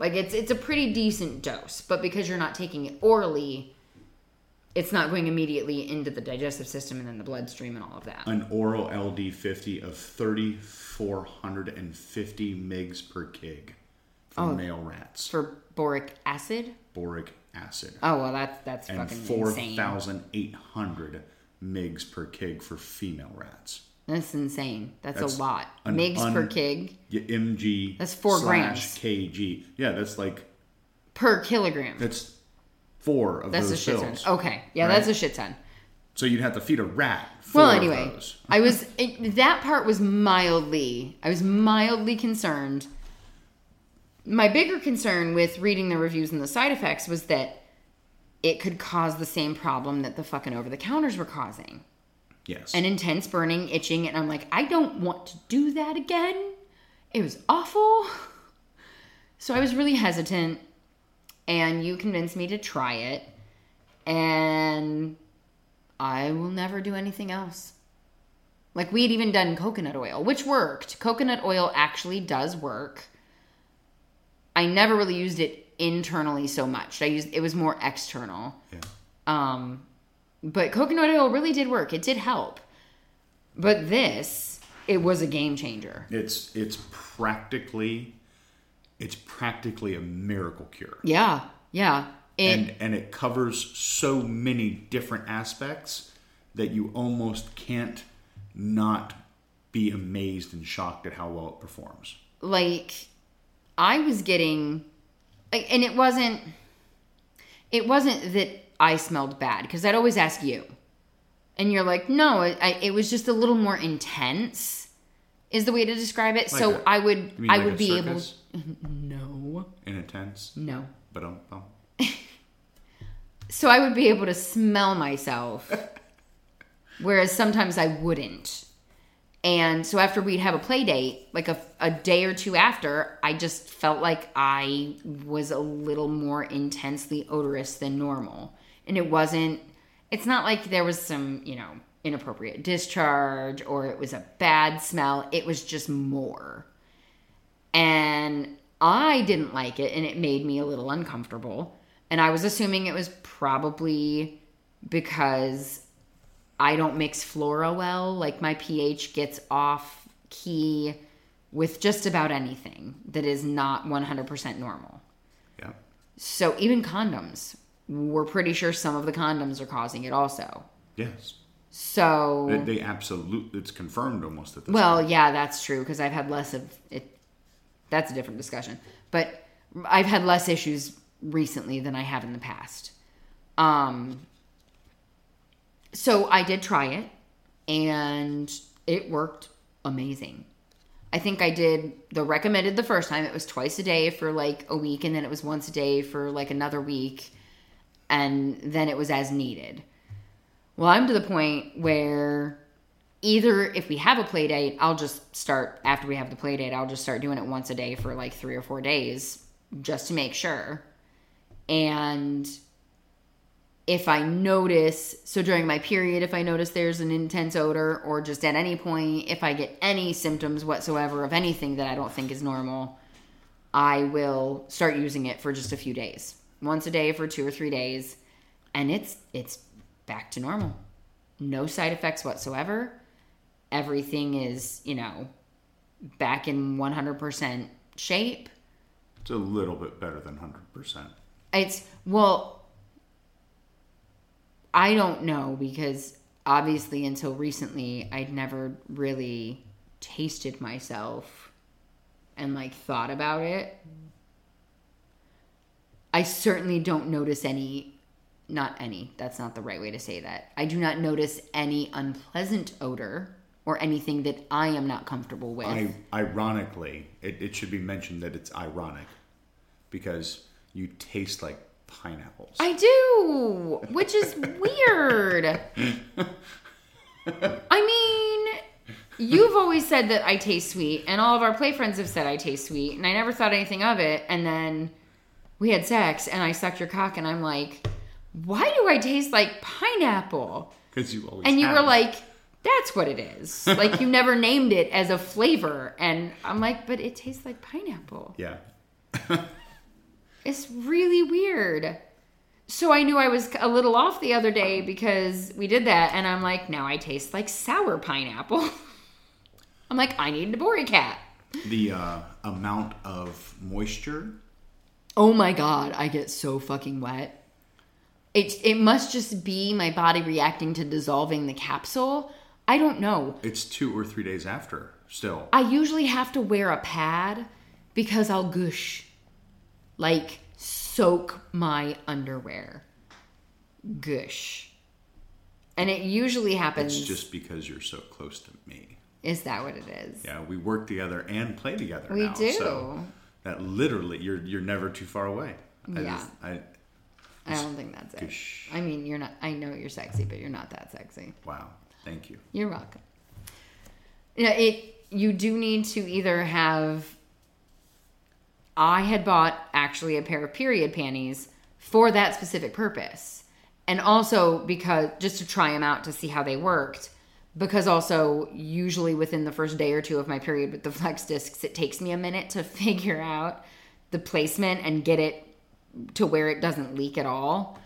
Like, it's it's a pretty decent dose. But because you're not taking it orally... It's not going immediately into the digestive system and then the bloodstream and all of that. An oral L D fifty of three thousand four hundred fifty mgs per kg for oh, male rats. For boric acid? Boric acid. Oh, well, that's, that's and fucking four, insane. And four thousand eight hundred mgs per kg for female rats. That's insane. That's, that's a lot. Mgs un, per kg? M G That's four grams. K G. Yeah, that's like... Per kilogram. That's... Four of that's those pills. That's a shit ton. Okay. Yeah, right? That's a shit ton. So you'd have to feed a rat four well, anyway, of those. I was... It, that part was mildly... I was mildly concerned. My bigger concern with reading the reviews and the side effects was that it could cause the same problem that the fucking over-the-counters were causing. Yes. An intense burning, itching, and I'm like, I don't want to do that again. It was awful. So I was really hesitant... And you convinced me to try it. And I will never do anything else. Like, we had even done coconut oil, which worked. Coconut oil actually does work. I never really used it internally so much. I used it was more external. Yeah. Um, but coconut oil really did work. It did help. But this, it was a game changer. It's it's practically it's practically a miracle cure. Yeah. Yeah. It, and and it covers so many different aspects that you almost can't not be amazed and shocked at how well it performs. Like, I was getting, like, and it wasn't, it wasn't that I smelled bad, because I'd always ask you, and you're like, no, it, I, it was just a little more intense, is the way to describe it. Like so a, I would, you mean I like would a be circus? able, no, and intense, no, but um, so I would be able to smell myself, whereas sometimes I wouldn't. And so after we'd have a play date, like a, a day or two after, I just felt like I was a little more intensely odorous than normal. And it wasn't, it's not like there was some, you know, inappropriate discharge or it was a bad smell. It was just more. And I didn't like it, and it made me a little uncomfortable. And I was assuming it was probably because I don't mix flora well. Like, my pH gets off key with just about anything that is not one hundred percent normal. Yeah. So even condoms, we're pretty sure some of the condoms are causing it also. Yes. So They, they absolutely, it's confirmed almost at this well, point. Well, yeah, that's true, because I've had less of it. That's a different discussion. But I've had less issues recently than I have in the past. Um... So I did try it, and it worked amazing. I think I did the recommended the first time. It was twice a day for like a week, and then it was once a day for like another week, and then it was as needed. Well, I'm to the point where either if we have a play date, I'll just start, after we have the play date, I'll just start doing it once a day for like three or four days just to make sure. And if I notice, so during my period, if I notice there's an intense odor, or just at any point, if I get any symptoms whatsoever of anything that I don't think is normal, I will start using it for just a few days. Once a day for two or three days. And it's it's back to normal. No side effects whatsoever. Everything is, you know, back in one hundred percent shape. It's a little bit better than one hundred percent. It's, well... I don't know, because obviously until recently I'd never really tasted myself and like thought about it. I certainly don't notice any, not any, that's not the right way to say that. I do not notice any unpleasant odor or anything that I am not comfortable with. I, ironically, it, it should be mentioned that it's ironic because you taste like pineapples. I do, which is weird. I mean, you've always said that I taste sweet, and all of our play friends have said I taste sweet, and I never thought anything of it. And then we had sex, and I sucked your cock, and I'm like, why do I taste like pineapple? Because you always. And you have. Were like, that's what it is. Like, you never named it as a flavor, and I'm like, but it tastes like pineapple. Yeah. It's really weird. So I knew I was a little off the other day because we did that, and I'm like, now I taste like sour pineapple. I'm like, I need a Bori Cap. The uh, amount of moisture. Oh my God, I get so fucking wet. It, it must just be my body reacting to dissolving the capsule. I don't know. It's two or three days after still. I usually have to wear a pad because I'll goosh. Like, soak my underwear. Goosh. And it usually happens... It's just because you're so close to me. Is that what it is? Yeah, we work together and play together we now. We do. So that literally, you're you're never too far away. I yeah. Just, I, I don't think that's goosh. It. I mean, you're not... I know you're sexy, but you're not that sexy. Wow. Thank you. You're welcome. Yeah, it. You do need to either have... I had bought actually a pair of period panties for that specific purpose. And also because, just to try them out to see how they worked. Because also, usually within the first day or two of my period with the Flex Discs, it takes me a minute to figure out the placement and get it to where it doesn't leak at all.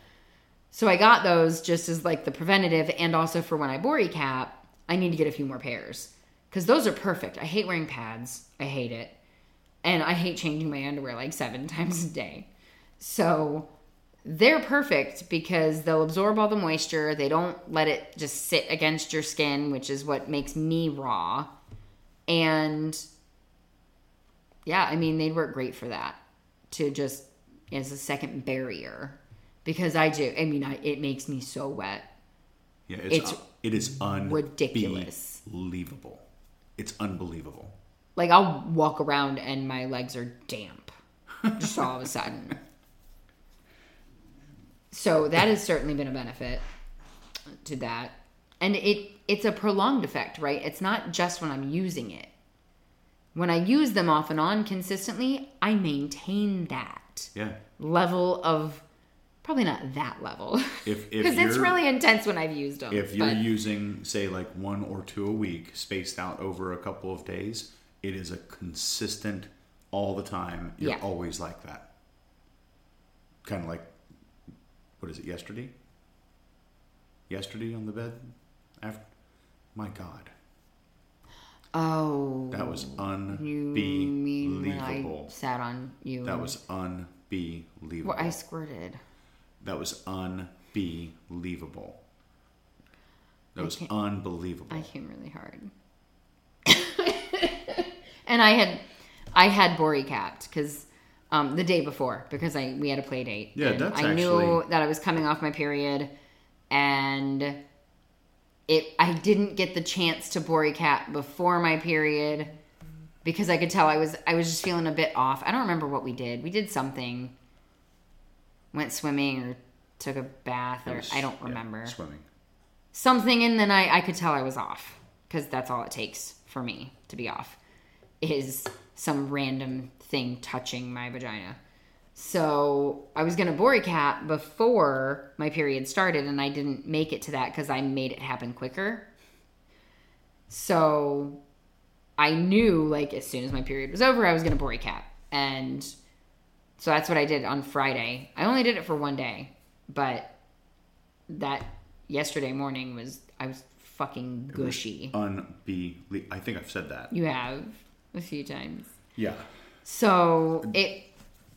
So I got those just as like the preventative, and also for when I Bori Cap, I need to get a few more pairs because those are perfect. I hate wearing pads. I hate it. And I hate changing my underwear like seven times a day. So they're perfect because they'll absorb all the moisture. They don't let it just sit against your skin, which is what makes me raw. And yeah, I mean, they'd work great for that, to just as a second barrier, because I do. I mean, I, it makes me so wet. Yeah, it's, it's un- it is ridiculous, unbelievable. It's unbelievable. Like, I'll walk around and my legs are damp just all of a sudden. So that has certainly been a benefit to that. And it it's a prolonged effect, right? It's not just when I'm using it. When I use them off and on consistently, I maintain that yeah. level of, probably not that level. If Because it's really intense when I've used them. If you're but, using, say, like one or two a week, spaced out over a couple of days, it is a consistent, all the time. You're yeah. always like that. Kind of like, what is it, yesterday? Yesterday on the bed? After, my God. Oh. That was unbelievable. I sat on you. That was unbelievable. Well, I squirted. That was unbelievable. That I was unbelievable. I came really hard. And I had, I had Bori Capped because um, the day before, because I we had a play date. Yeah, and that's I actually... knew that I was coming off my period, and it I didn't get the chance to Bori Cap before my period because I could tell I was I was just feeling a bit off. I don't remember what we did. We did something, went swimming or took a bath, or was, I don't remember yeah, swimming, something, and then I I could tell I was off because that's all it takes for me to be off. Is some random thing touching my vagina. So I was going to Bori Cap before my period started, and I didn't make it to that because I made it happen quicker. So I knew, like, as soon as my period was over, I was going to Bori Cap. And so that's what I did on Friday. I only did it for one day, but that yesterday morning was, I was fucking gushy. Unbelievable. I think I've said that. You have. A few times. Yeah. So it...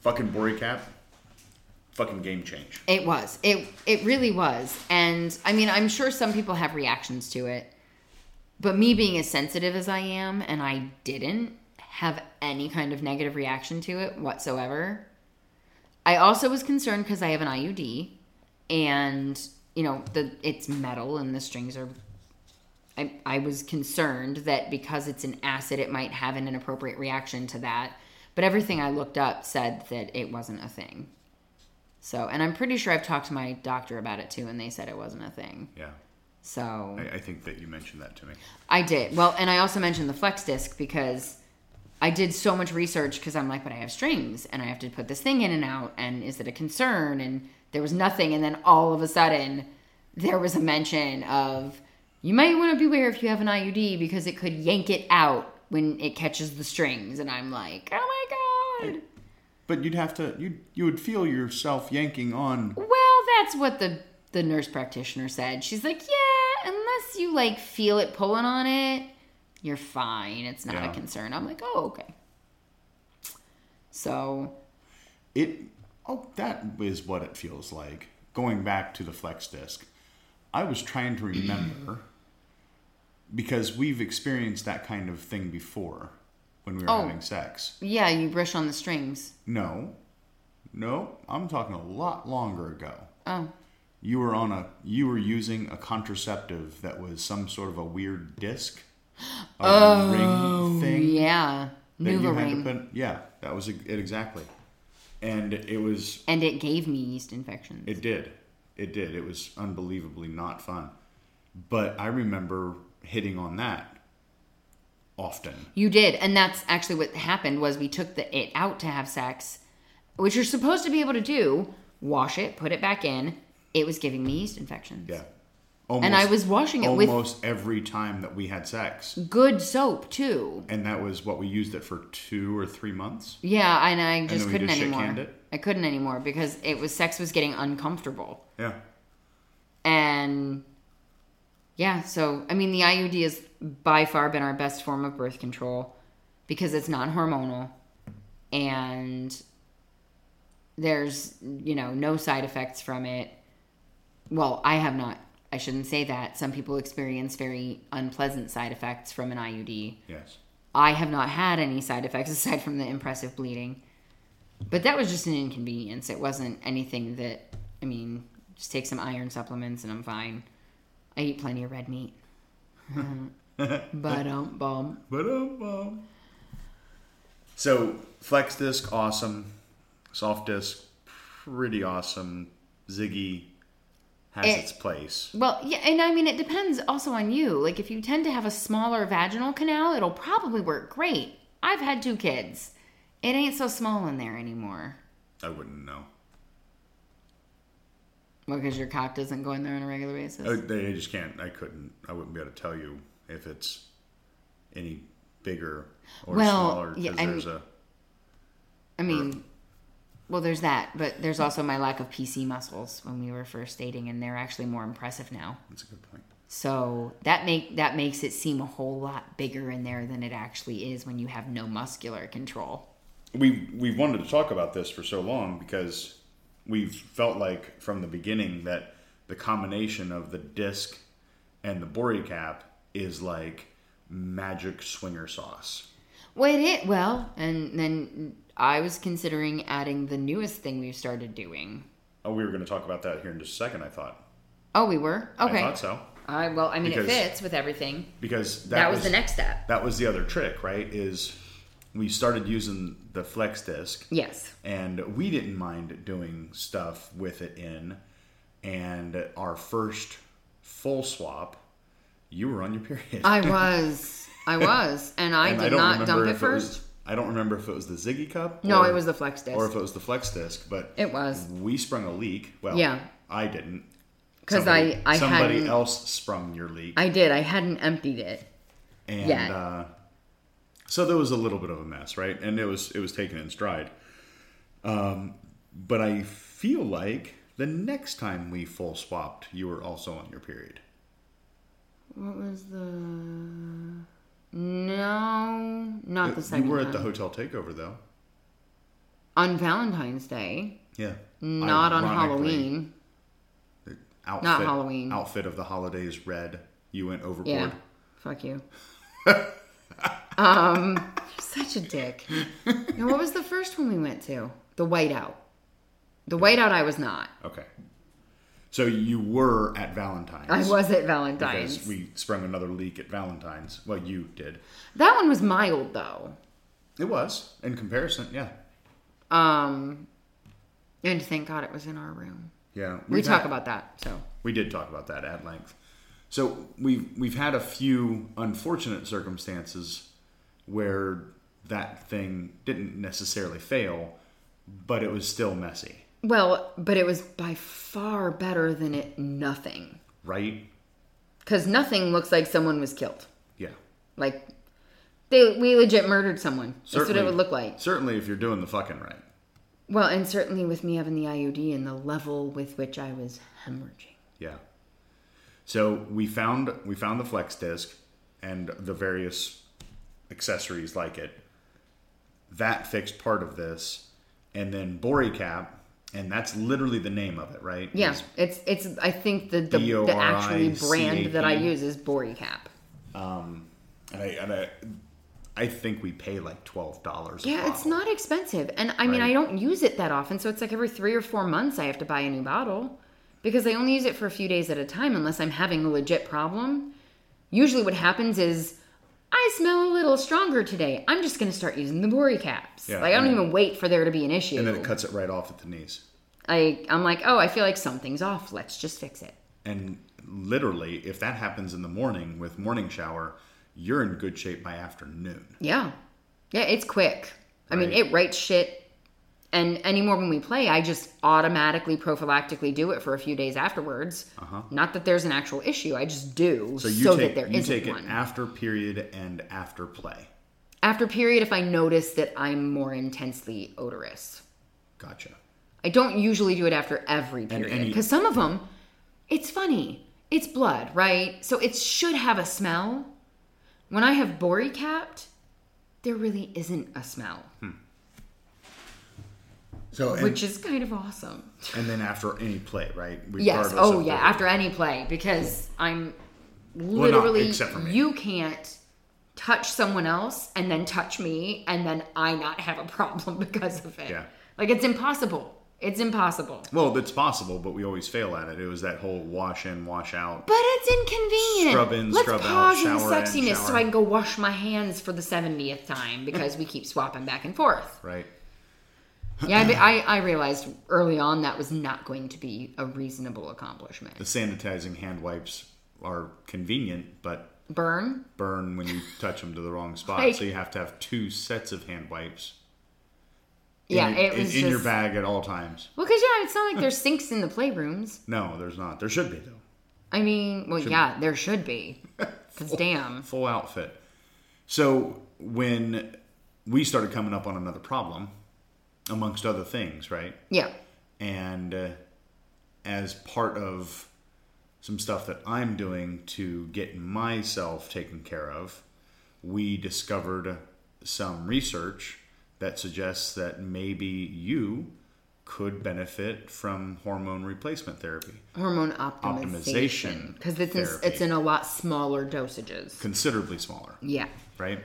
Fucking Bori Cap. Fucking game change. It was. It it really was. And, I mean, I'm sure some people have reactions to it. But me being as sensitive as I am, and I didn't have any kind of negative reaction to it whatsoever. I also was concerned because I have an I U D. And, you know, the it's metal and the strings are... I, I was concerned that because it's an acid, it might have an inappropriate reaction to that. But everything I looked up said that it wasn't a thing. So, and I'm pretty sure I've talked to my doctor about it too, and they said it wasn't a thing. Yeah. So. I, I think that you mentioned that to me. I did. Well, and I also mentioned the Flex Disc because I did so much research because I'm like, but I have strings and I have to put this thing in and out. And is it a concern? And there was nothing. And then all of a sudden there was a mention of, you might want to beware if you have an I U D because it could yank it out when it catches the strings. And I'm like, oh my God. But you'd have to, you you would feel yourself yanking on. Well, that's what the, the nurse practitioner said. She's like, yeah, unless you like feel it pulling on it, you're fine. It's not yeah. a concern. I'm like, oh, okay. So. It, oh, that is what it feels like. Going back to the Flex Disc. I was trying to remember because we've experienced that kind of thing before when we were oh, having sex. Yeah, you brush on the strings. No. No, I'm talking a lot longer ago. Oh. You were on a you were using a contraceptive that was some sort of a weird disc. A oh, ring thing. Yeah. NuvaRing. Yeah, that was it exactly. And it was And it gave me yeast infections. It did. It did. It was unbelievably not fun. But I remember hitting on that often. You did. And that's actually what happened was we took the it out to have sex, which you're supposed to be able to do. Wash it, put it back in. It was giving me yeast infections. Yeah. Almost, and I was washing it with... Almost every time that we had sex. Good soap, too. And that was what we used it for two or three months. Yeah, and I just and then couldn't we just anymore. Shit-canned it. I couldn't anymore because it was sex was getting uncomfortable. Yeah. And yeah, so I mean the I U D has by far been our best form of birth control because it's non-hormonal and there's, you know, no side effects from it. Well, I have not. I shouldn't say that. Some people experience very unpleasant side effects from an I U D. Yes. I have not had any side effects aside from the impressive bleeding. But that was just an inconvenience. It wasn't anything that, I mean, just take some iron supplements and I'm fine. I eat plenty of red meat. Ba-dum-bum. Ba-dum-bum. So, Flex Disc, awesome. Soft Disc, pretty awesome. Ziggy has it, its place. Well, yeah, and I mean, it depends also on you. Like, if you tend to have a smaller vaginal canal, it'll probably work great. I've had two kids. It ain't so small in there anymore. I wouldn't know. Well, because your cock doesn't go in there on a regular basis? I, they just can't. I couldn't. I wouldn't be able to tell you if it's any bigger or well, smaller. Yeah, I there's mean, a, I mean, or, well, there's that. But there's also my lack of P C muscles when we were first dating, and they're actually more impressive now. That's a good point. So that make that makes it seem a whole lot bigger in there than it actually is when you have no muscular control. We we've wanted to talk about this for so long because we've felt like from the beginning that the combination of the disc and the Bori Cap is like magic swinger sauce. Wait, it well, and then I was considering adding the newest thing we've started doing. Oh, we were going to talk about that here in just a second. I thought. Oh, we were? Okay. I thought so. Uh, well, I mean, because, it fits with everything. Because that, that was, was the next step. That was the other trick, right? Is we started using the Flex Disc. Yes. And we didn't mind doing stuff with it in. And our first full swap, you were on your period. I was. I was. And I and did I not dump it first. It was, I don't remember if it was the Ziggy Cup. No, or, it was the Flex Disc. Or if it was the Flex Disc. But it was. We sprung a leak. Well, yeah. I didn't. Because I, I somebody hadn't, else sprung your leak. I did. I hadn't emptied it. And yet. uh so there was a little bit of a mess, right? And it was it was taken in stride. Um, but I feel like the next time we full swapped, you were also on your period. What was the No, not it, the second time. You were time. At the hotel takeover though. On Valentine's Day. Yeah. Not Ironically, on Halloween. Outfit, Not Halloween. Outfit of the holidays, red. You went overboard. Yeah, fuck you. um, you're such a dick. Now, what was the first one we went to? The whiteout. The whiteout I was not. Okay. So you were at Valentine's. I was at Valentine's. Because we sprung another leak at Valentine's. Well, you did. That one was mild, though. It was. In comparison, yeah. Um, and thank God it was in our room. Yeah, we talk had, about that. So we did talk about that at length. So we've we've had a few unfortunate circumstances where that thing didn't necessarily fail, but it was still messy. Well, but it was by far better than it nothing. Right? Because nothing looks like someone was killed. Yeah. Like they we legit murdered someone. Certainly, that's what it would look like. Certainly, if you're doing the fucking right. Well, and certainly with me having the I U D and the level with which I was hemorrhaging. Yeah. So we found we found the Flex Disc and the various accessories like it. That fixed part of this, and then Bori Cap, and that's literally the name of it, right? Yeah, it's it's. it's I think the the, the actually brand that I use is Bori Cap. Um, and I. And I I think we pay like twelve dollars a bottle. Yeah, it's not expensive. And I mean, right? I don't use it that often. So it's like every three or four months I have to buy a new bottle because I only use it for a few days at a time unless I'm having a legit problem. Usually what happens is I smell a little stronger today. I'm just going to start using the Bori Caps. Yeah, like I don't then, even wait for there to be an issue. And then it cuts it right off at the knees. I, I'm like, oh, I feel like something's off. Let's just fix it. And literally, if that happens in the morning with morning shower, you're in good shape by afternoon. Yeah. Yeah, it's quick. I right. mean, it writes shit. And anymore when we play, I just automatically prophylactically do it for a few days afterwards. Uh-huh. Not that there's an actual issue. I just do so, you so take, that there you isn't take it one. After period and after play. After period if I notice that I'm more intensely odorous. Gotcha. I don't usually do it after every period because some of them, it's funny. It's blood, right? So it should have a smell. When I have Bori Capped, there really isn't a smell. Hmm. So, and, which is kind of awesome. And then after any play, right? Yes. Oh, yeah. After any play because I'm literally, well, not, except for me. You can't touch someone else and then touch me and then I not have a problem because of it. Yeah. Like, it's impossible. It's impossible. Well, it's possible, but we always fail at it. It was that whole wash in, wash out. But it's inconvenient. Scrub in, Let's scrub out, shower in. Let's pause the sexiness so I can go wash my hands for the seventieth time because we keep swapping back and forth. Right. Yeah, I, I realized early on that was not going to be a reasonable accomplishment. The sanitizing hand wipes are convenient, but... Burn? Burn when you touch them to the wrong spot. Like, so you have to have two sets of hand wipes. In yeah, your, it was in, just, in your bag at all times. Well, because yeah, it's not like there's sinks in the playrooms. No, there's not. There should be though. I mean, well, should yeah, be. there should be. Because damn, full outfit. So when we started coming up on another problem, amongst other things, right? Yeah. And uh, as part of some stuff that I'm doing to get myself taken care of, we discovered some research that suggests that maybe you could benefit from hormone replacement therapy. Hormone optimization. Because it's, it's in a lot smaller dosages. Considerably smaller. Yeah. Right?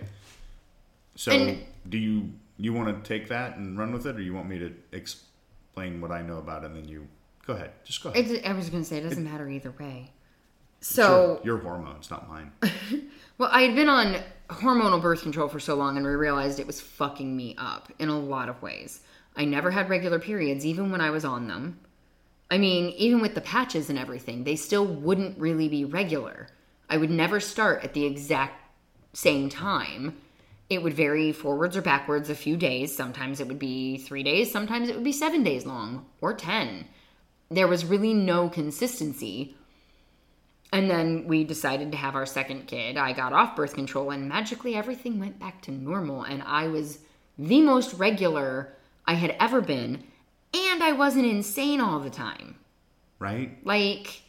So and do you you want to take that and run with it, or you want me to explain what I know about it and then you... Go ahead. Just go ahead. It's, I was going to say, it doesn't it, matter either way. So your, your hormones, not mine. Well, I had been on hormonal birth control for so long and we realized it was fucking me up in a lot of ways. I never had regular periods, even when I was on them. I mean, even with the patches and everything, they still wouldn't really be regular. I would never start at the exact same time. It would vary forwards or backwards a few days. Sometimes it would be three days. Sometimes it would be seven days long or ten. There was really no consistency. And then we decided to have our second kid. I got off birth control and magically everything went back to normal. And I was the most regular I had ever been. And I wasn't insane all the time. Right. Like,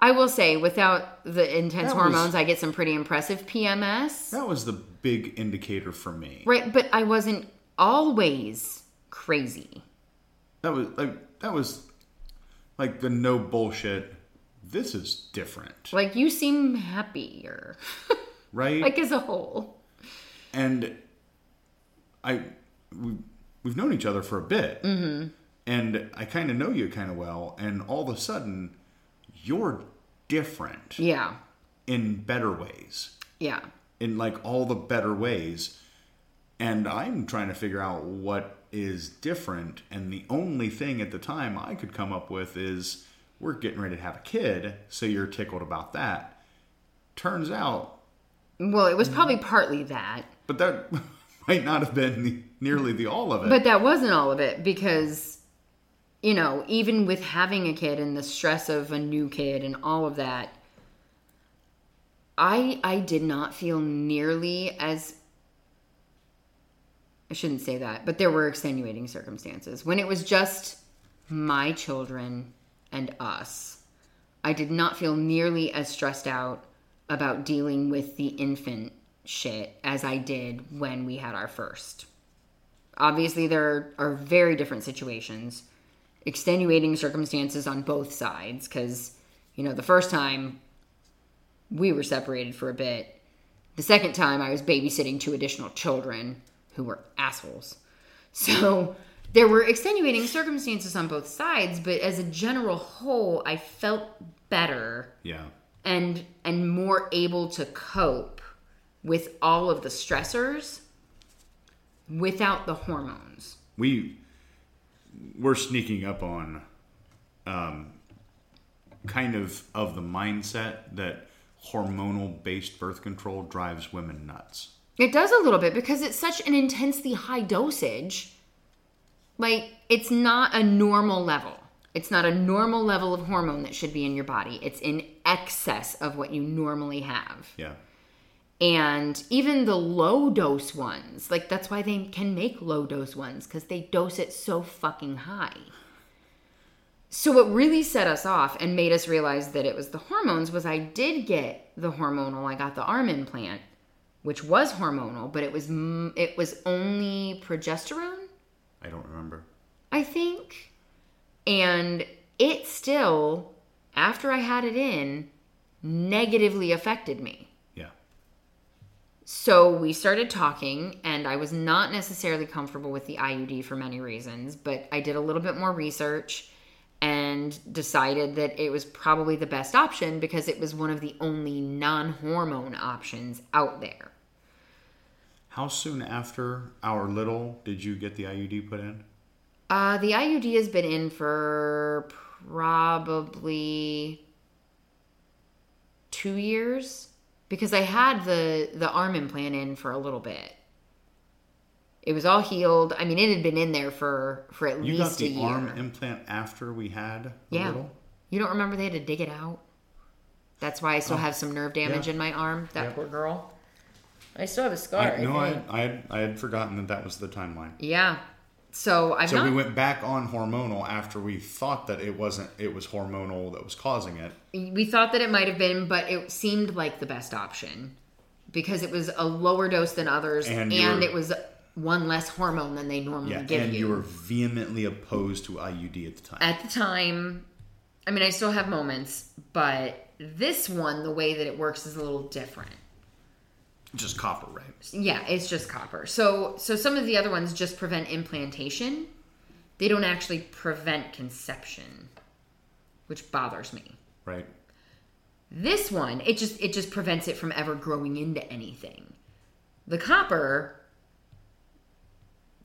I will say, without the intense that hormones, was, I get some pretty impressive P M S. That was the big indicator for me. Right. But I wasn't always crazy. That was... like, that was like the no bullshit. This is different. Like, you seem happier. Right? Like, as a whole. And I, we, we've known each other for a bit. Mm-hmm. And I kind of know you kind of well. And all of a sudden, you're different. Yeah. In better ways. Yeah. In, like, all the better ways. And I'm trying to figure out what is different. And the only thing at the time I could come up with is... we're getting ready to have a kid, so you're tickled about that. Turns out... Well, it was probably partly that. But that might not have been the, nearly the all of it. But that wasn't all of it because, you know, even with having a kid and the stress of a new kid and all of that, I I did not feel nearly as... I shouldn't say that, but there were extenuating circumstances. When it was just my children... and us, I did not feel nearly as stressed out about dealing with the infant shit as I did when we had our first. Obviously, there are very different situations, extenuating circumstances on both sides, because, you know, the first time we were separated for a bit. The second time I was babysitting two additional children who were assholes. So... there were extenuating circumstances on both sides, but as a general whole, I felt better. Yeah. And and more able to cope with all of the stressors without the hormones. We we're sneaking up on um, kind of of the mindset that hormonal based birth control drives women nuts. It does a little bit because it's such an intensely high dosage. Like, it's not a normal level. It's not a normal level of hormone that should be in your body. It's in excess of what you normally have. Yeah. And even the low dose ones, like that's why they can make low dose ones, because they dose it so fucking high. So what really set us off and made us realize that it was the hormones was I did get the hormonal. I got the arm implant, which was hormonal, but it was it was only progesterone. I don't remember. I think. And it still, after I had it in, negatively affected me. So we started talking, and I was not necessarily comfortable with the I U D for many reasons, but I did a little bit more research and decided that it was probably the best option because it was one of the only non-hormone options out there. How soon after our little did you get the I U D put in? Uh, the I U D has been in for probably two years. Because I had the, the arm implant in for a little bit. It was all healed. I mean, it had been in there for, for at you least a year. You got the arm implant after we had the yeah. little? You don't remember they had to dig it out? That's why I still oh, have some nerve damage yeah. in my arm. That yeah. poor girl. I still have a scar. I, I no, I, I, had, I had forgotten that that was the timeline. Yeah. So I've So not... we went back on hormonal after we thought that it wasn't, it was hormonal that was causing it. We thought that it might have been, but it seemed like the best option because it was a lower dose than others and, and were, it was one less hormone than they normally yeah, give and you. And you were vehemently opposed to I U D at the time. At the time. I mean, I still have moments, but this one, the way that it works is a little different. Just copper, right? Yeah, it's just copper. So so some of the other ones just prevent implantation. They don't actually prevent conception, which bothers me. Right. This one, it just it just prevents it from ever growing into anything. The copper,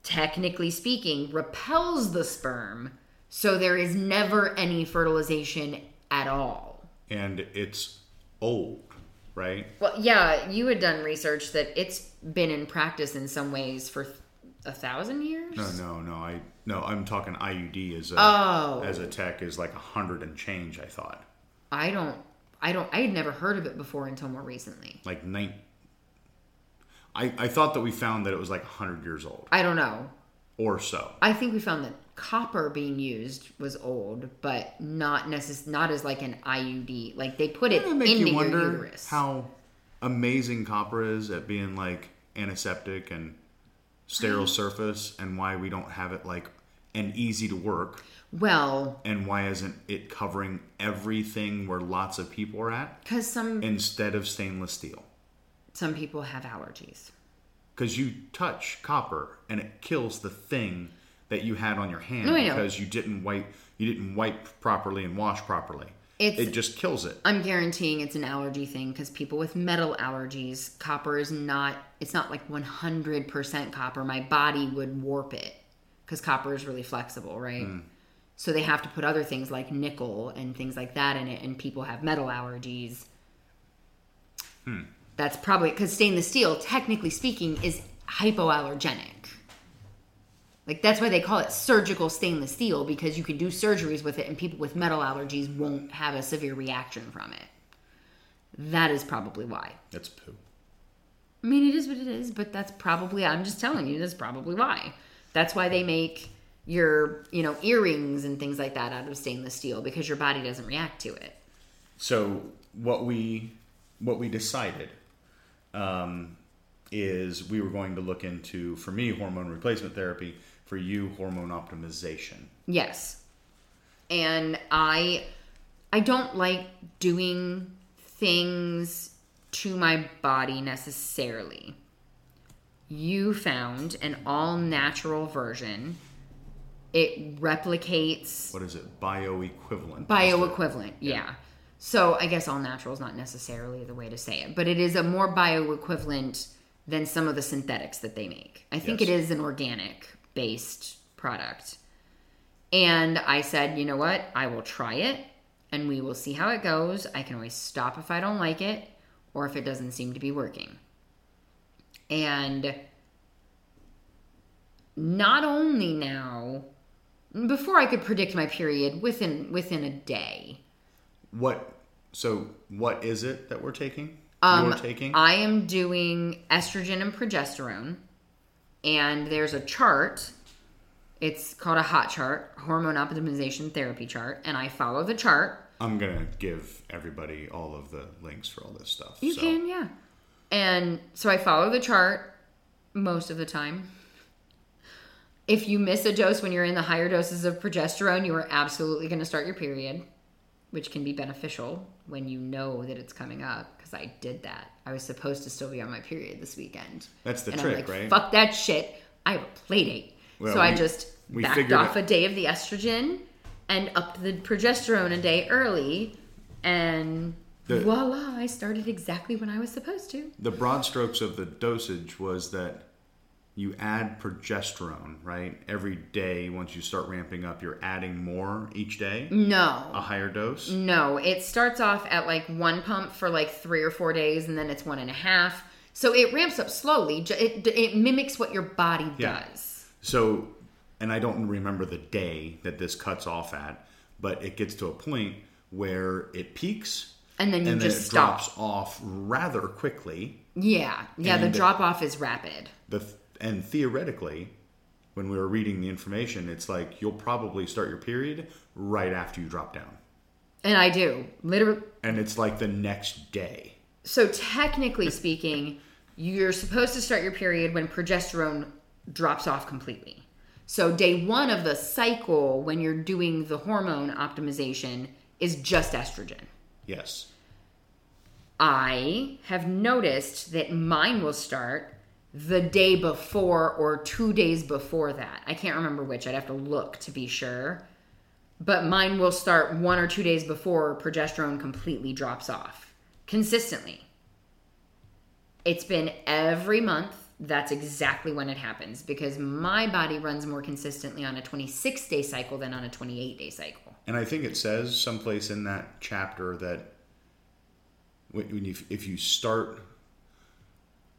technically speaking, repels the sperm, so there is never any fertilization at all. And it's old. Right? Well, yeah, you had done research that it's been in practice in some ways for a thousand years. No, no, no. I no, I'm talking I U D as a oh. as a tech is like a hundred and change. I thought. I don't. I don't. I had never heard of it before until more recently. Like nine. I I thought that we found that it was like a hundred years old. I don't know. Or so. I think we found that copper being used was old, but not necess- not as like an I U D. Like they put it into you your uterus. How amazing copper is at being like antiseptic and sterile surface, and why we don't have it like and easy to work. Well, and why isn't it covering everything where lots of people are at? Because some instead of stainless steel, some people have allergies. Because you touch copper and it kills the thing that you had on your hand no, because you didn't wipe you didn't wipe properly and wash properly. It's, it just kills it. I'm guaranteeing it's an allergy thing because people with metal allergies, copper is not, it's not like one hundred percent copper. My body would warp it because copper is really flexible, right? Mm. So they have to put other things like nickel and things like that in it, and people have metal allergies. Hmm. That's probably, because stainless steel, technically speaking, is hypoallergenic. Like, that's why they call it surgical stainless steel, because you can do surgeries with it and people with metal allergies won't have a severe reaction from it. That is probably why. That's poo. I mean, it is what it is, but that's probably, I'm just telling you, that's probably why. That's why they make your, you know, earrings and things like that out of stainless steel, because your body doesn't react to it. So what we, what we decided, um, is we were going to look into, for me, hormone replacement therapy. For you, hormone optimization. Yes. And I I don't like doing things to my body necessarily. You found an all-natural version. It replicates... What is it? Bioequivalent. Bioequivalent, yeah. yeah. So I guess all-natural is not necessarily the way to say it. But it is a more bioequivalent than some of the synthetics that they make. I think yes. It is an organic based product. And I said, you know what? I will try it and we will see how it goes. I can always stop if I don't like it or if it doesn't seem to be working. And not only now, before I could predict my period within within a day. What so what is it that we're taking? Um, You're taking? I am doing estrogen and progesterone, and there's a chart. It's called a HOT chart, Hormone Optimization Therapy chart, and I follow the chart. I'm going to give everybody all of the links for all this stuff. You so. can, yeah. And so I follow the chart most of the time. If you miss a dose when you're in the higher doses of progesterone, you are absolutely going to start your period, which can be beneficial when you know that it's coming up, because I did that. I was supposed to still be on my period this weekend. That's the and trick, I'm like, right? Fuck that shit. I have a play date. Well, so we, I just backed off it. a day of the estrogen and upped the progesterone a day early, and the, voila, I started exactly when I was supposed to. The broad strokes of the dosage was that you add progesterone, right? Every day, once you start ramping up, you're adding more each day? No. A higher dose? No. It starts off at like one pump for like three or four days, and then it's one and a half. So it ramps up slowly. It, it mimics what your body yeah. does. So, and I don't remember the day that this cuts off at, but it gets to a point where it peaks. And then you and just then it stop. drops off rather quickly. Yeah. Yeah, the drop off is rapid. The th- And theoretically, when we were reading the information, it's like you'll probably start your period right after you drop down. And I do. Literally. And it's like the next day. So technically speaking, you're supposed to start your period when progesterone drops off completely. So day one of the cycle, when you're doing the hormone optimization, is just estrogen. Yes. I have noticed that mine will start the day before or two days before that. I can't remember which. I'd have to look to be sure. But mine will start one or two days before progesterone completely drops off. Consistently. It's been every month. That's exactly when it happens, because my body runs more consistently on a twenty-six day cycle than on a twenty-eight day cycle. And I think it says someplace in that chapter that when you, if you start...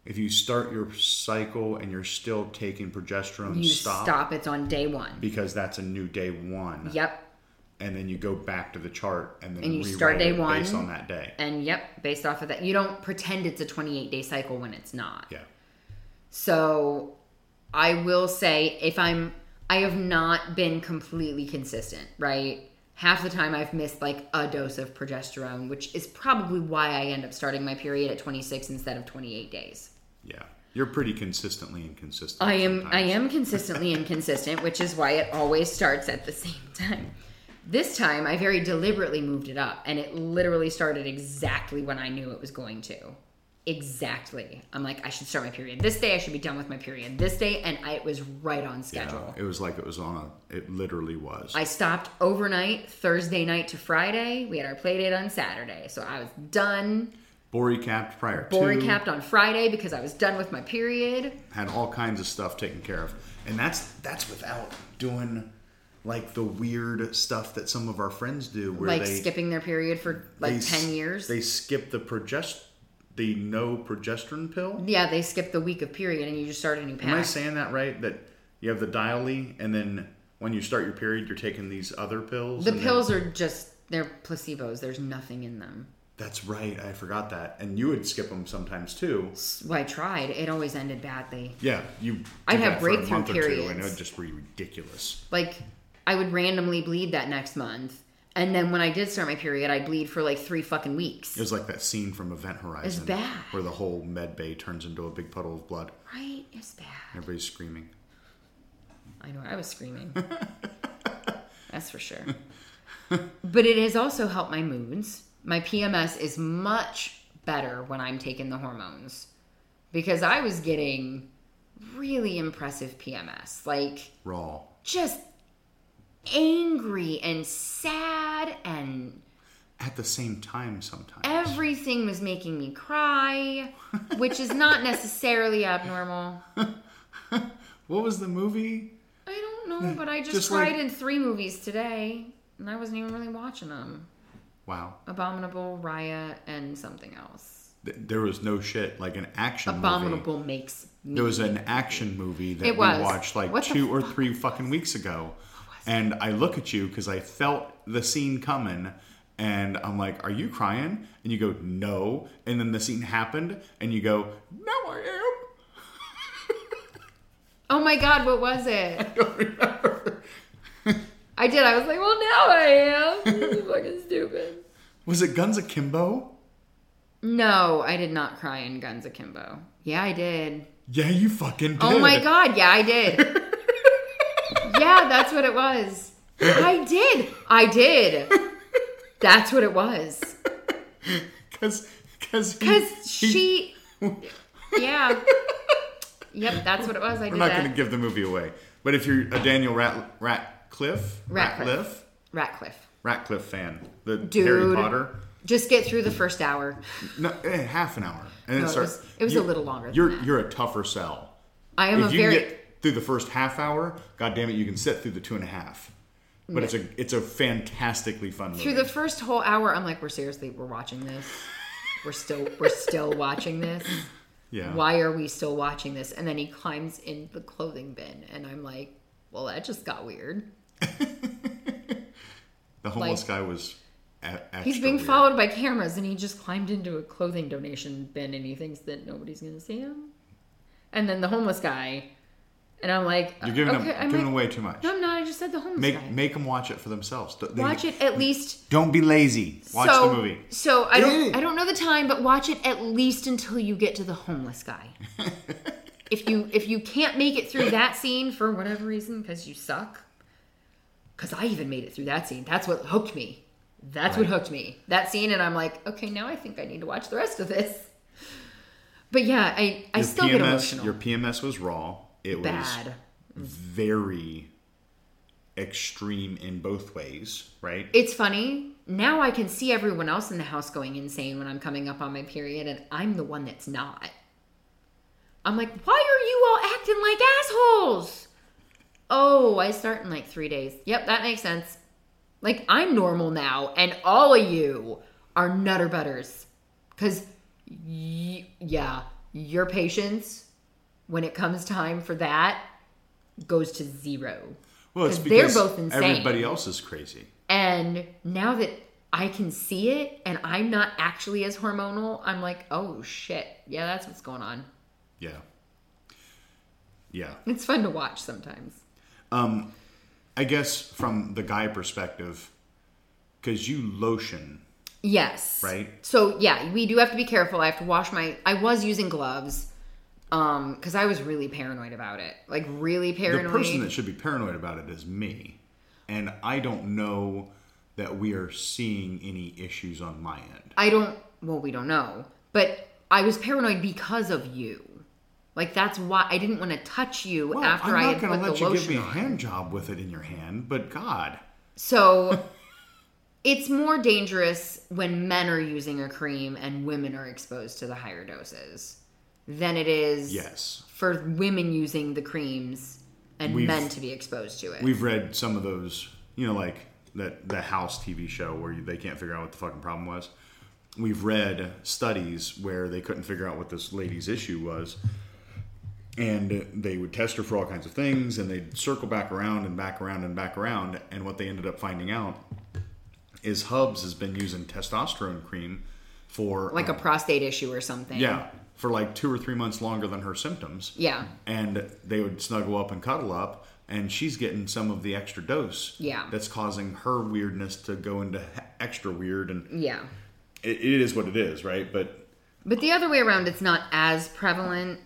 If you start your cycle and you're still taking progesterone, you stop. stop. It's on day one. Because that's a new day one. Yep. And then you go back to the chart and then and you start day one based on that day. And yep, based off of that. You don't pretend it's a twenty-eight day cycle when it's not. Yeah. So I will say if I'm, I have not been completely consistent, right? Half the time I've missed like a dose of progesterone, which is probably why I end up starting my period at twenty-six instead of twenty-eight days. Yeah. You're pretty consistently inconsistent. I am sometimes. I am consistently inconsistent, which is why it always starts at the same time. This time I very deliberately moved it up, and it literally started exactly when I knew it was going to. Exactly. I'm like, I should start my period this day. I should be done with my period this day. And I, it was right on schedule. Yeah, it was like it was on a, it literally was. I stopped overnight, Thursday night to Friday. We had our play date on Saturday. So I was done. Bori capped prior to. Bori capped on Friday because I was done with my period. Had all kinds of stuff taken care of. And that's that's without doing like the weird stuff that some of our friends do. Where like they, skipping their period for like they, ten years. They skip the progesterone. The no progesterone pill? Yeah, they skip the week of period and you just start a new pack. Am I saying that right? That you have the Dialy and then when you start your period, you're taking these other pills? The pills are just, they're placebos. There's nothing in them. That's right. I forgot that. And you would skip them sometimes too. Well, I tried. It always ended badly. Yeah. you. I'd have breakthrough periods. And it would just be ridiculous. Like, I would randomly bleed that next month. And then when I did start my period, I bleed for like three fucking weeks. It was like that scene from Event Horizon. It's bad. Where the whole med bay turns into a big puddle of blood. Right? It's bad. Everybody's screaming. I know. I was screaming. That's for sure. But it has also helped my moods. My P M S is much better when I'm taking the hormones. Because I was getting really impressive P M S. Like... Raw. Just... angry and sad and at the same time sometimes. Everything was making me cry, which is not necessarily abnormal. What was the movie? I don't know, but I just, just cried like... in three movies today, and I wasn't even really watching them. Wow. Abominable, Raya, and something else. There was no shit, like an action Abominable movie. Abominable makes me... There was an action movie that we watched like what two or three fucking weeks ago. And I look at you because I felt the scene coming And I'm like, are you crying? And you go, no. And then the scene happened and you go, no, I am. Oh my God, what was it? I don't remember. I did. I was like, well, now I am. This is fucking stupid. Was it Guns Akimbo? No, I did not cry in Guns Akimbo. Yeah, I did. Yeah, you fucking did. Oh my God, yeah, I did. Yeah, that's what it was. I did. I did. That's what it was. Because because she... Yeah. Yep, that's what it was. I did that. We're not going to give the movie away. But if you're a Daniel Rat, Ratcliffe... Ratcliffe. Ratcliffe. Ratcliffe fan. The Dude. Harry Potter... Just get through the first hour. No, eh, half an hour. And then no, it starts. It was, it was you, a little longer. You're than that. You're a tougher sell. I am if a you very. Get through the first half hour, God damn it, you can sit through the two and a half. But yeah. it's a it's a fantastically fun movie. Through the first whole hour, I'm like, we're seriously, we're watching this. We're still we're still watching this. Yeah. Why are we still watching this? And then he climbs in the clothing bin, and I'm like, well, that just got weird. The homeless like, guy was. A- He's being weird. Followed by cameras, and he just climbed into a clothing donation bin, and he thinks that nobody's going to see him. And then the homeless guy, and I'm like, you're giving okay, him, giving like, away too much. No, I'm not. I just said the homeless make, guy. Make them watch it for themselves. Watch they, it at least. Don't be lazy. Watch so, the movie. So I don't. I don't know the time, but watch it at least until you get to the homeless guy. If you if you can't make it through that scene for whatever reason, because you suck. Because I even made it through that scene. That's what hooked me. That's right. What hooked me. That scene, and I'm like, okay, now I think I need to watch the rest of this. But yeah, I, I still P M S, get emotional. Your P M S was raw. It Bad. was very extreme in both ways, right? It's funny. Now I can see everyone else in the house going insane when I'm coming up on my period, and I'm the one that's not. I'm like, why are you all acting like assholes? Oh, I start in like three days. Yep, that makes sense. Like, I'm normal now, and all of you are nutter butters. Because, y- yeah, your patience, when it comes time for that, goes to zero. Well, it's because they're both insane. Everybody else is crazy. And now that I can see it, and I'm not actually as hormonal, I'm like, oh, shit. Yeah, that's what's going on. Yeah. Yeah. It's fun to watch sometimes. Um... I guess from the guy perspective, because you lotion. Yes. Right? So, yeah, we do have to be careful. I have to wash my... I was using gloves um, because I was really paranoid about it. Like, really paranoid. The person that should be paranoid about it is me. And I don't know that we are seeing any issues on my end. I don't... Well, we don't know. But I was paranoid because of you. Like, that's why I didn't want to touch you well, after I had put the lotion on. I'm not going to let you give me a hand job with it in your hand, but God. So, it's more dangerous when men are using a cream and women are exposed to the higher doses than it is yes. for women using the creams and we've, men to be exposed to it. We've read some of those, you know, like that the House T V show where they can't figure out what the fucking problem was. We've read studies where they couldn't figure out what this lady's issue was. And they would test her for all kinds of things, and they'd circle back around and back around and back around. And what they ended up finding out is Hubs has been using testosterone cream for... Like a prostate issue or something. Yeah, for like two or three months longer than her symptoms. Yeah. And they would snuggle up and cuddle up, and she's getting some of the extra dose. Yeah. That's causing her weirdness to go into extra weird. And yeah. It, it is what it is, right? But But the other way around, it's not as prevalent...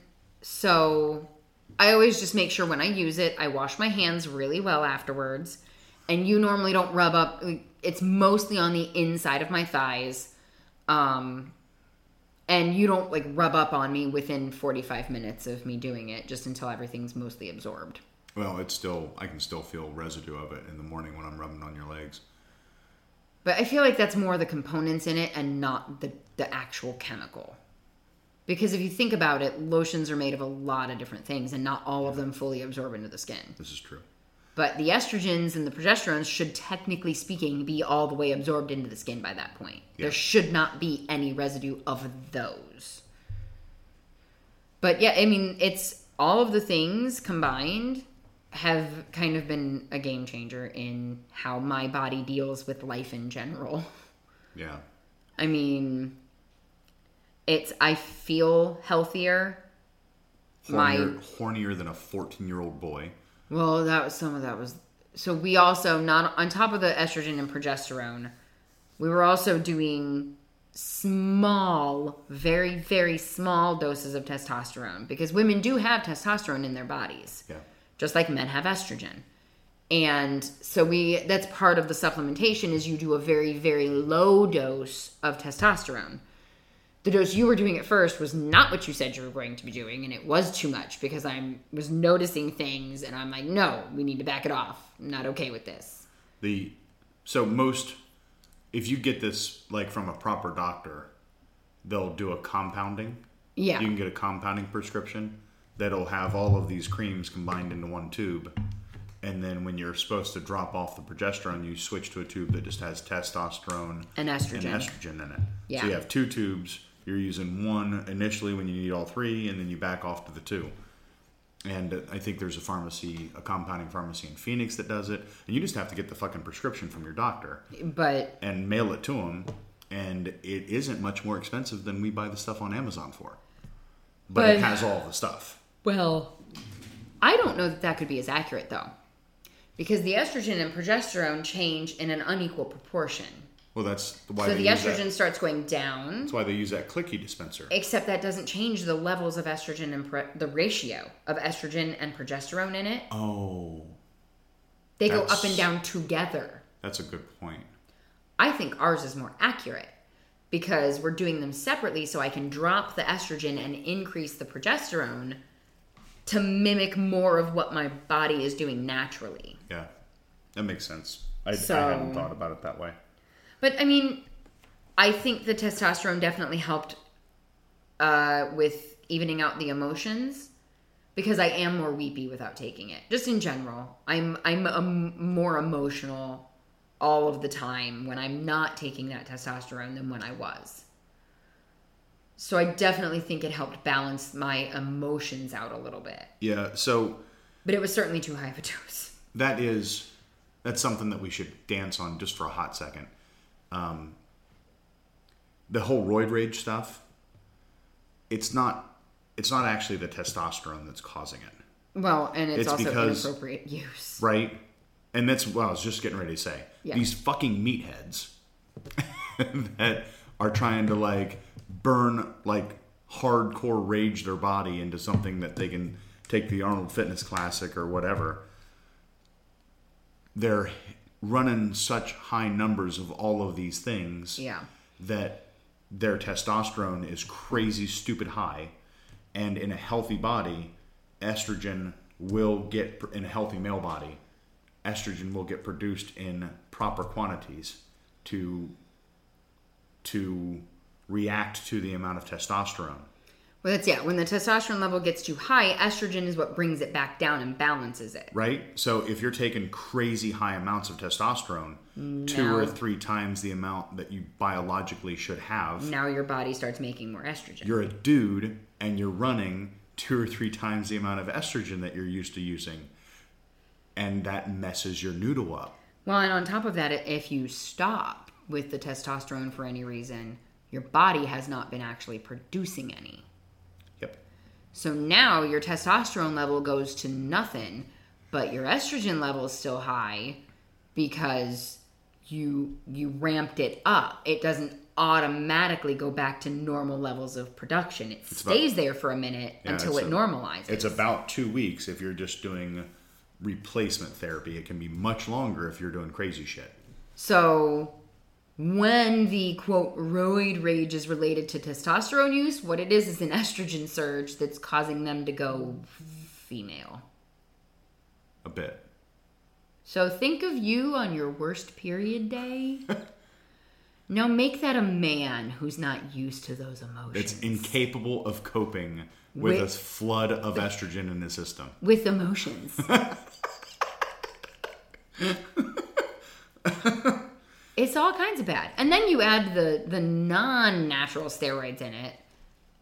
So I always just make sure when I use it, I wash my hands really well afterwards. And you normally don't rub up. It's mostly on the inside of my thighs. Um, and you don't like rub up on me within forty-five minutes of me doing it, just until everything's mostly absorbed. Well, it's still, I can still feel residue of it in the morning when I'm rubbing on your legs. But I feel like that's more the components in it and not the, the actual chemical. Because if you think about it, lotions are made of a lot of different things, and not all of them fully absorb into the skin. This is true. But the estrogens and the progesterones should, technically speaking, be all the way absorbed into the skin by that point. Yeah. There should not be any residue of those. But yeah, I mean, it's all of the things combined have kind of been a game changer in how my body deals with life in general. Yeah. I mean, it's, I feel healthier. Hornier, My, hornier than a fourteen-year-old boy. Well, that was, some of that was, so we also, not on top of the estrogen and progesterone, we were also doing small, very, very small doses of testosterone, because women do have testosterone in their bodies. Yeah. Just like men have estrogen. And so we, that's part of the supplementation, is you do a very, very low dose of testosterone. The dose you were doing at first was not what you said you were going to be doing, and it was too much, because I was noticing things, and I'm like, no, we need to back it off. I'm not okay with this. The So most, if you get this like from a proper doctor, they'll do a compounding. Yeah. You can get a compounding prescription that'll have all of these creams combined into one tube, and then when you're supposed to drop off the progesterone, you switch to a tube that just has testosterone and estrogen, and estrogen in it. Yeah. So you have two tubes. You're using one initially when you need all three, and then you back off to the two. And I think there's a pharmacy, a compounding pharmacy in Phoenix that does it. And you just have to get the fucking prescription from your doctor. But and mail it to them. And it isn't much more expensive than we buy the stuff on Amazon for. But, but it has all the stuff. Well, I don't know that that could be as accurate, though. Because the estrogen and progesterone change in an unequal proportion. Well, that's why. So the estrogen starts going down. That's why they use that clicky dispenser. Except that doesn't change the levels of estrogen and pre- the ratio of estrogen and progesterone in it. Oh. They go up and down together. That's a good point. I think ours is more accurate because we're doing them separately, so I can drop the estrogen and increase the progesterone to mimic more of what my body is doing naturally. Yeah. That makes sense. I, so, I hadn't thought about it that way. But, I mean, I think the testosterone definitely helped uh, with evening out the emotions, because I am more weepy without taking it. Just in general. I'm I'm a m- more emotional all of the time when I'm not taking that testosterone than when I was. So I definitely think it helped balance my emotions out a little bit. Yeah, so... But it was certainly too high of a dose. That is... That's something that we should dance on just for a hot second. Um, the whole roid rage stuff, it's not it's not actually the testosterone that's causing it. Well, and it's, it's also because, inappropriate use. Right? And that's what I was just getting ready to say. Yeah. These fucking meatheads that are trying to like burn, like hardcore rage their body into something that they can take the Arnold Fitness Classic or whatever. They're running such high numbers of all of these things yeah. that their testosterone is crazy, stupid high. And in a healthy body, estrogen will get, in a healthy male body, estrogen will get produced in proper quantities to to react to the amount of testosterone. Well, that's, yeah. When the testosterone level gets too high, estrogen is what brings it back down and balances it. Right? So if you're taking crazy high amounts of testosterone, now, two or three times the amount that you biologically should have. Now your body starts making more estrogen. You're a dude and you're running two or three times the amount of estrogen that you're used to using. And that messes your noodle up. Well, and on top of that, if you stop with the testosterone for any reason, your body has not been actually producing any. So now your testosterone level goes to nothing, but your estrogen level is still high because you you ramped it up. It doesn't automatically go back to normal levels of production. It it's stays about, there for a minute yeah, until it a, normalizes. It's about two weeks if you're just doing replacement therapy. It can be much longer if you're doing crazy shit. So... When the, quote, roid rage is related to testosterone use, what it is is an estrogen surge that's causing them to go female. A bit. So think of you on your worst period day. Now make that a man who's not used to those emotions. It's incapable of coping with, with a flood of with, estrogen in his system. With emotions. It's all kinds of bad. And then you add the, the non-natural steroids in it,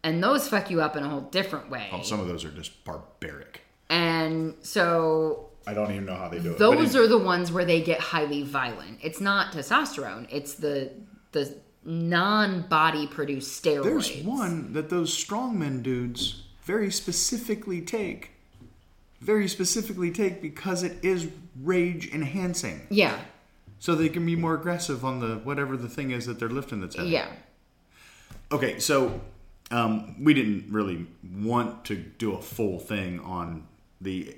and those fuck you up in a whole different way. Oh, some of those are just barbaric. And so... I don't even know how they do it. Those are the ones where they get highly violent. It's not testosterone. It's the the non-body produced steroids. There's one that those strongman dudes very specifically take. Very specifically take because it is rage enhancing. Yeah. So they can be more aggressive on the whatever the thing is that they're lifting that's heavy. Yeah. Okay, so um, we didn't really want to do a full thing on the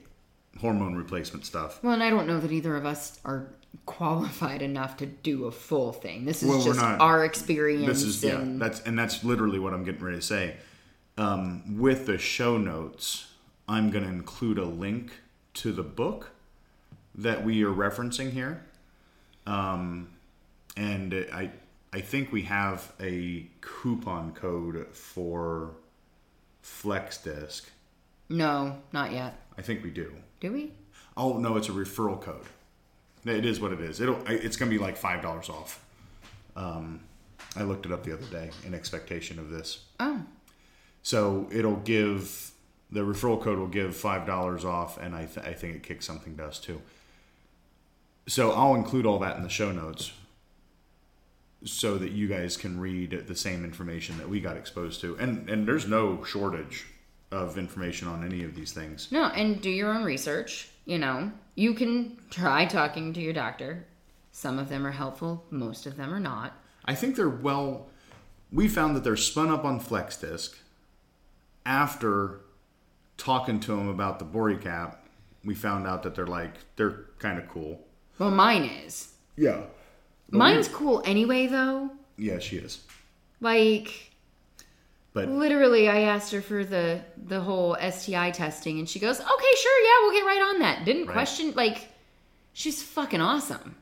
hormone replacement stuff. Well, and I don't know that either of us are qualified enough to do a full thing. This is well, just not, our experience. This is, and, yeah, that's, and that's literally what I'm getting ready to say. Um, with the show notes, I'm going to include a link to the book that we are referencing here. Um, and I I think we have a coupon code for Flex Disc. No, not yet. I think we do. Do we? Oh, no, it's a referral code. It is what it is. It'll, it's going to be like five dollars off. Um, I looked it up the other day in expectation of this. Oh. So it'll give... The referral code will give five dollars off, and I, th- I think it kicks something to us, too. So I'll include all that in the show notes so that you guys can read the same information that we got exposed to. And and there's no shortage of information on any of these things. No, and do your own research. You know, you can try talking to your doctor. Some of them are helpful. Most of them are not. I think they're well... We found that they're spun up on Flex Disc after... Talking to them about the Bori Cap, we found out that they're like, they're kind of cool. Well, mine is. Yeah. But Mine's we, cool anyway, though. Yeah, she is. Like, but literally, I asked her for the, the whole S T I testing, and she goes, okay, sure, yeah, we'll get right on that. Didn't right. question, like, she's fucking awesome.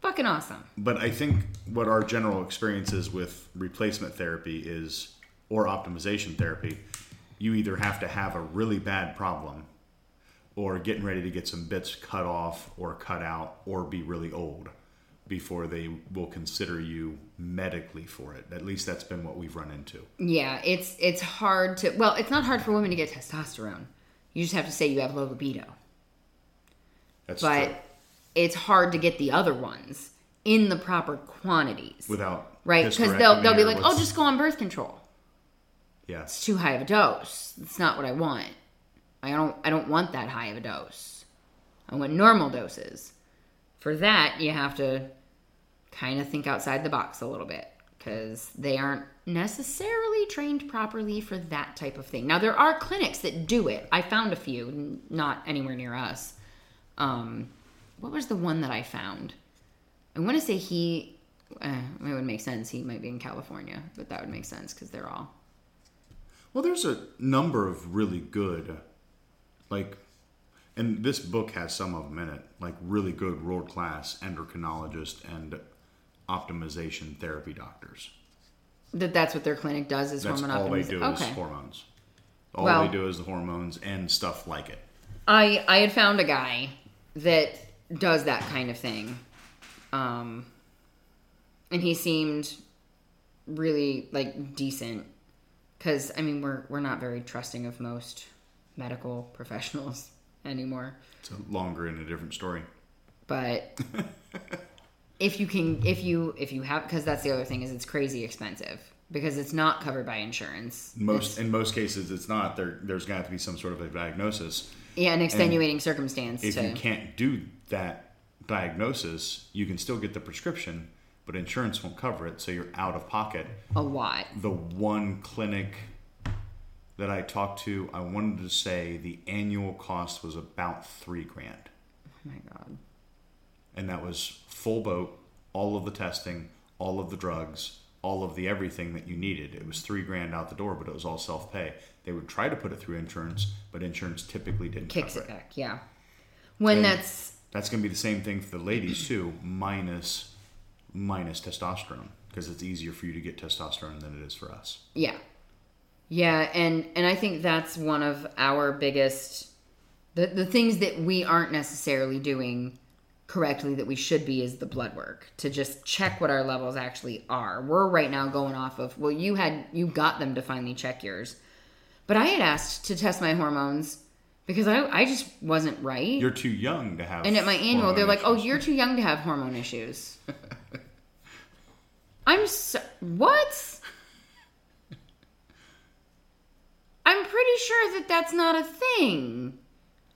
Fucking awesome. But I think what our general experience is with replacement therapy is, or optimization therapy, you either have to have a really bad problem or getting ready to get some bits cut off or cut out or be really old before they will consider you medically for it. At least that's been what we've run into. Yeah, it's it's hard to... Well, it's not hard for women to get testosterone. You just have to say you have low libido. That's but true. But it's hard to get the other ones in the proper quantities. Without... Right, because they'll, they'll be like, oh, just go on birth control. Yeah. It's too high of a dose. It's not what I want. I don't I don't want that high of a dose. I want normal doses. For that, you have to kind of think outside the box a little bit because they aren't necessarily trained properly for that type of thing. Now, there are clinics that do it. I found a few, not anywhere near us. Um, what was the one that I found? I want to say he... Uh, it would make sense. He might be in California, but that would make sense because they're all... Well, there's a number of really good, like, and this book has some of them in it, like really good world-class endocrinologists and optimization therapy doctors. That that's what their clinic does is that's hormone optimization? All they do okay. is hormones. All well, they do is the hormones and stuff like it. I, I had found a guy that does that kind of thing. Um, and he seemed really, like, decent. Because, I mean, we're we're not very trusting of most medical professionals anymore. It's a longer and a different story. But if you can, if you if you have, because that's the other thing is it's crazy expensive because it's not covered by insurance. Most it's, in most cases, it's not. There there's got to be some sort of a diagnosis. Yeah, an extenuating and circumstance. If to, you can't do that diagnosis, you can still get the prescription. But insurance won't cover it, so you're out of pocket. A lot. The one clinic that I talked to, I wanted to say the annual cost was about three grand. Oh my God. And that was full boat, all of the testing, all of the drugs, all of the everything that you needed. It was three grand out the door, but it was all self-pay. They would try to put it through insurance, but insurance typically didn't Kicks cover it. Kicks it back, yeah. When and that's... That's going to be the same thing for the ladies, too, minus... Minus testosterone, because it's easier for you to get testosterone than it is for us. Yeah. Yeah, and, and I think that's one of our biggest... The, the things that we aren't necessarily doing correctly that we should be is the blood work, to just check what our levels actually are. We're right now going off of, well, you had you got them to finally check yours. But I had asked to test my hormones because I, I just wasn't right. You're too young to have... And at my annual, they're like, issues. Oh, you're too young to have hormone issues. I'm so... What? I'm pretty sure that that's not a thing.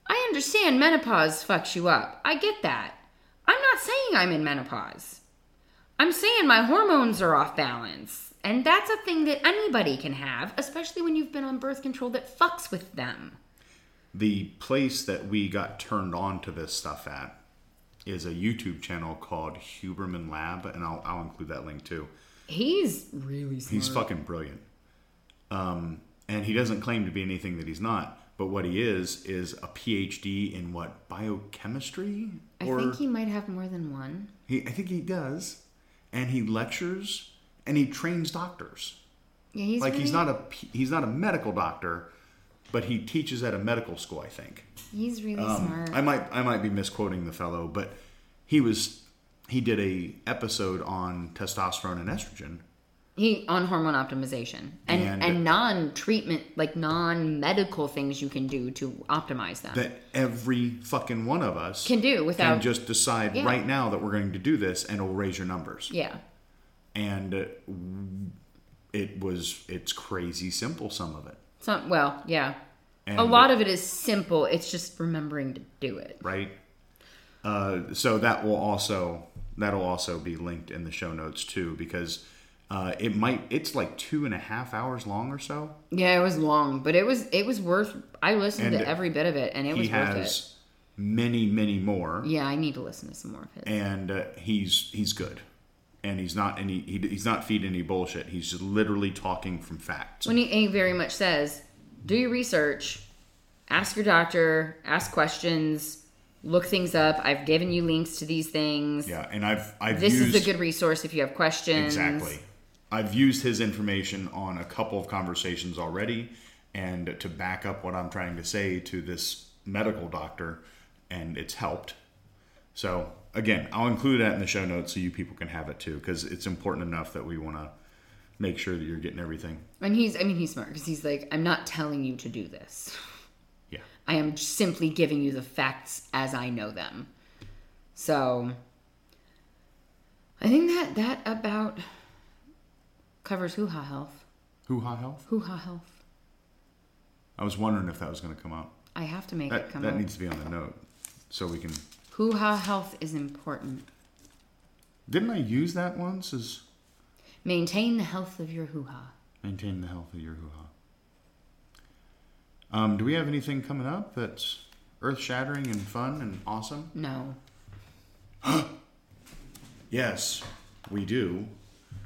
I understand menopause fucks you up. I get that. I'm not saying I'm in menopause. I'm saying my hormones are off balance. And that's a thing that anybody can have, especially when you've been on birth control that fucks with them. The place that we got turned on to this stuff at is a YouTube channel called Huberman Lab, and I'll, I'll include that link too. He's really smart. He's fucking brilliant. Um, and he doesn't claim to be anything that he's not. But what he is, is a P H D in what, biochemistry? I or, think he might have more than one. He, I think he does. And he lectures and he trains doctors. Yeah, he's like really... he's not a he's not a medical doctor, but he teaches at a medical school, I think. He's really um, smart. I might I might be misquoting the fellow, but he was he did a episode on testosterone and estrogen. He on hormone optimization and, and, and non-treatment, like non-medical things you can do to optimize them. That every fucking one of us can do without... And just decide yeah. right now that we're going to do this and it'll raise your numbers. Yeah. And it was, it's crazy simple, some of it. Some, well, yeah. And a lot it, of it is simple. It's just remembering to do it. Right. Uh, so that will also, that'll also be linked in the show notes too, because... Uh, it might. It's like two and a half hours long or so. Yeah, it was long, but it was it was worth. I listened and to every bit of it, and it was worth it. He has many, many more. Yeah, I need to listen to some more of his. And uh, he's he's good, and he's not any he, he's not feeding any bullshit. He's just literally talking from facts. When he, he very much says, "Do your research, ask your doctor, ask questions." Look things up. I've given you links to these things. Yeah, and I've I've this used... This is a good resource if you have questions. Exactly. I've used his information on a couple of conversations already, and to back up what I'm trying to say to this medical doctor, and it's helped. So, again, I'll include that in the show notes so you people can have it too, because it's important enough that we want to make sure that you're getting everything. And he's, I mean, he's smart, because he's like, I'm not telling you to do this. I am simply giving you the facts as I know them. So, I think that, that about covers hoo-ha health. Hoo-ha health? Hoo-ha health. I was wondering if that was going to come out. I have to make that, it come that out. That needs to be on the note so we can... Hoo-ha health is important. Didn't I use that once as... Maintain the health of your hoo-ha. Maintain the health of your hoo-ha. Um, do we have anything coming up that's earth-shattering and fun and awesome? No. Yes, we do.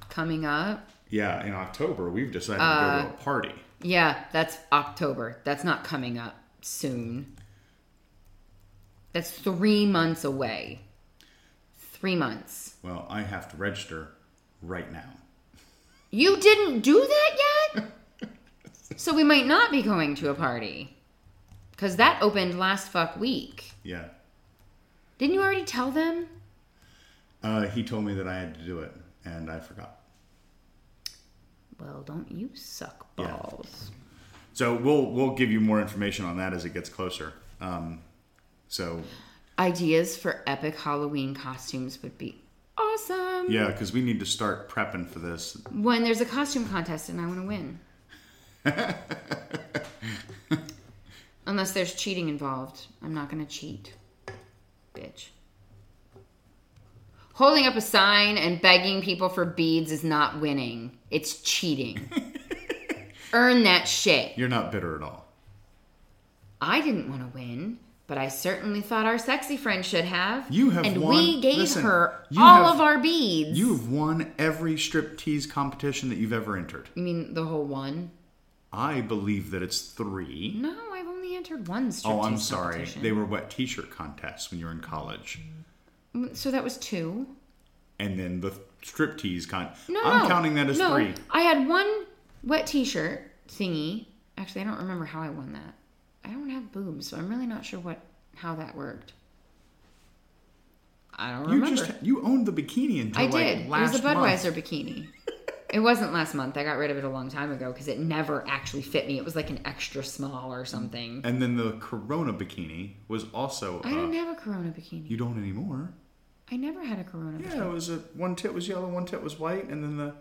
Coming up? Yeah, in October, we've decided uh, to go to a party. Yeah, that's October. That's not coming up soon. That's three months away. Three months. Well, I have to register right now. You didn't do that yet? So we might not be going to a party. Because that opened last fuck week. Yeah. Didn't you already tell them? Uh, he told me that I had to do it. And I forgot. Well, don't you suck balls. Yeah. So we'll we'll give you more information on that as it gets closer. Um, so ideas for epic Halloween costumes would be awesome. Yeah, because we need to start prepping for this. When there's a costume contest and I want to win. Unless there's cheating involved. I'm not gonna cheat. Bitch. Holding up a sign and begging people for beads is not winning. It's cheating. Earn that shit. You're not bitter at all. I didn't want to win, but I certainly thought our sexy friend should have. You have and won. And we gave Listen, her all have, of our beads. You've won every striptease competition that you've ever entered. You mean the whole one? I believe that it's three. No, I've only entered one striptease competition. Oh, I'm sorry. They were wet t-shirt contests when you were in college. So that was two. And then the striptease con... No, I'm no, counting that as no. three. I had one wet t-shirt thingy. Actually, I don't remember how I won that. I don't have boobs, so I'm really not sure what how that worked. I don't remember. You, just, you owned the bikini until I like did. last month. It was a Budweiser month. bikini. It wasn't last month. I got rid of it a long time ago because it never actually fit me. It was like an extra small or something. And then the Corona bikini was also... I a, didn't have a Corona bikini. You don't anymore. I never had a Corona before. Yeah, it was a, one tit was yellow, one tit was white, and then the...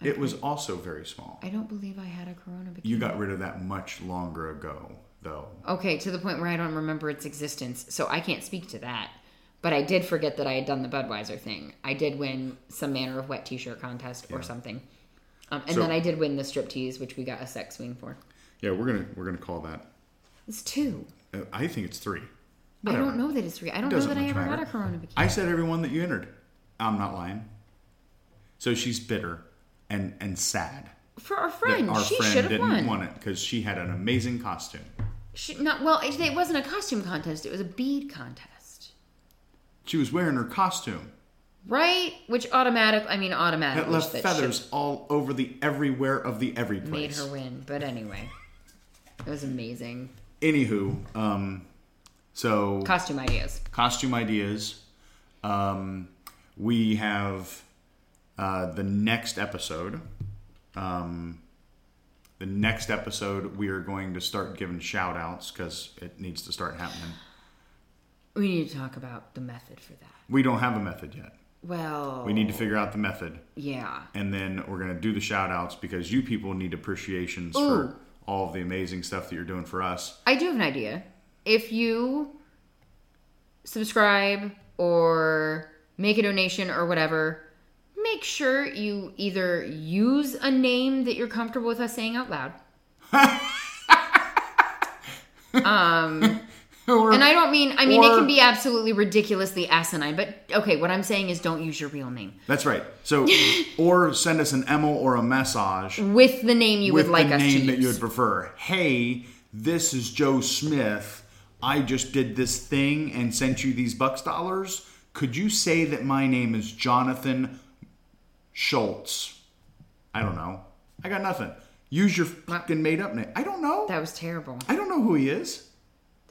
I it was also very small. I don't believe I had a Corona bikini. You got rid of that much longer ago, though. Okay, to the point where I don't remember its existence, so I can't speak to that. But I did forget that I had done the Budweiser thing. I did win some manner of wet t-shirt contest yeah. or something. Um, and so, then I did win the striptease, which we got a sex swing for. Yeah, we're gonna we're gonna call that. It's two. I think it's three. Whatever. I don't know that it's three. I don't know that I ever matter. had a Corona bikini. I said every one that you entered. I'm not lying. So she's bitter and, and sad. For our friend. Our she friend didn't won. want it because she had an amazing costume. She, not, well, it, it wasn't a costume contest. It was a bead contest. She was wearing her costume. Right? Which automatic, I mean automatic. That left that feathers all over the everywhere of the every place. Made her win. But anyway. It was amazing. Anywho. Um, so. Costume ideas. Costume ideas. Um, we have uh, the next episode. Um, the next episode we are going to start giving shout outs because it needs to start happening. We need to talk about the method for that. We don't have a method yet. Well... We need to figure out the method. Yeah. And then we're going to do the shout-outs because you people need appreciations Ooh. for all of the amazing stuff that you're doing for us. I do have an idea. If you subscribe or make a donation or whatever, make sure you either use a name that you're comfortable with us saying out loud. um... Or, and I don't mean, I mean, or, it can be absolutely ridiculously asinine, but okay, what I'm saying is don't use your real name. That's right. So, or send us an email or a message. With the name you would like us to use. With the name that you would prefer. Hey, this is Joe Smith. I just did this thing and sent you these bucks dollars. Could you say that my name is Jonathan Schultz? I don't know. I got nothing. Use your fucking made up name. I don't know. That was terrible. I don't know who he is.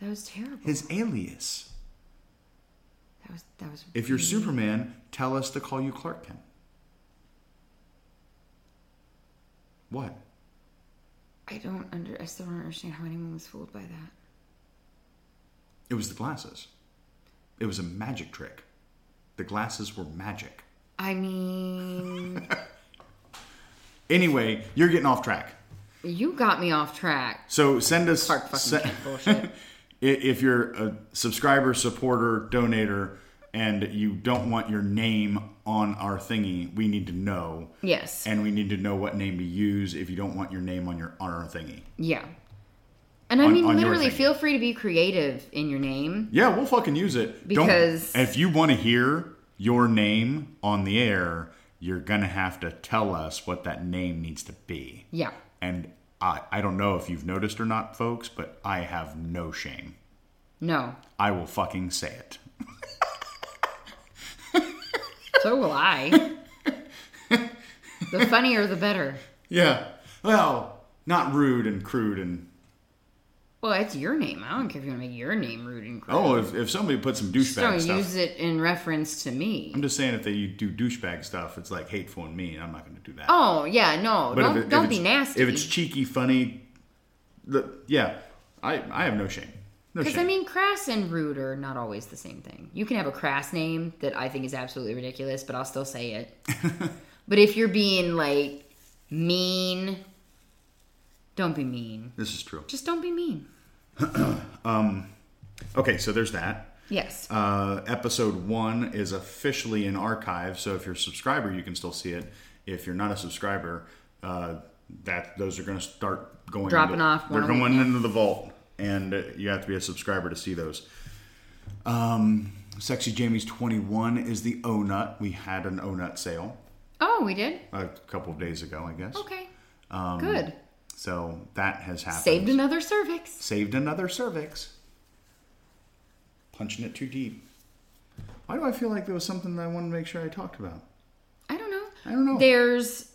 That was terrible. His alias. That was that was. If you're mean. Superman, tell us to call you Clark Kent. What? I don't under. I still don't understand how anyone was fooled by that. It was the glasses. It was a magic trick. The glasses were magic. I mean. Anyway, you're getting off track. You got me off track. So send us Clark fucking se- Kent bullshit. If you're a subscriber, supporter, donator, and you don't want your name on our thingy, we need to know. Yes. And we need to know what name to use if you don't want your name on your on our thingy. Yeah. And I on, mean, on literally, feel free to be creative in your name. Yeah, we'll fucking use it. Because... Don't, if you want to hear your name on the air, you're going to have to tell us what that name needs to be. Yeah. And... I, I don't know if you've noticed or not, folks, but I have no shame. No. I will fucking say it. So will I. The funnier, the better. Yeah. Well, not rude and crude and... Well, it's your name. I don't care if you want to make your name rude and crude. Oh, if, if somebody puts some douchebag stuff... Just don't use it in reference to me. I'm just saying if they do douchebag stuff, it's like hateful and mean. I'm not going to do that. Oh, yeah, no. But don't it, don't be nasty. If it's cheeky, funny... The, yeah, I I have no shame. No shame. Because, I mean, crass and rude are not always the same thing. You can have a crass name that I think is absolutely ridiculous, but I'll still say it. But if you're being, like, mean... Don't be mean. This is true. Just don't be mean. um, okay, so there's that. Yes. Uh, episode one is officially in archive, so if you're a subscriber, you can still see it. If you're not a subscriber, uh, that those are going to start going dropping into, off. They're going into the vault, and you have to be a subscriber to see those. Um, Sexy Jammies twenty-one is the O-Nut. We had an O-Nut sale. Oh, we did? A couple of days ago, I guess. Okay. Um, Good. So that has happened. Saved another cervix. Saved another cervix. Punching it too deep. Why do I feel like there was something that I wanted to make sure I talked about? I don't know. I don't know. There's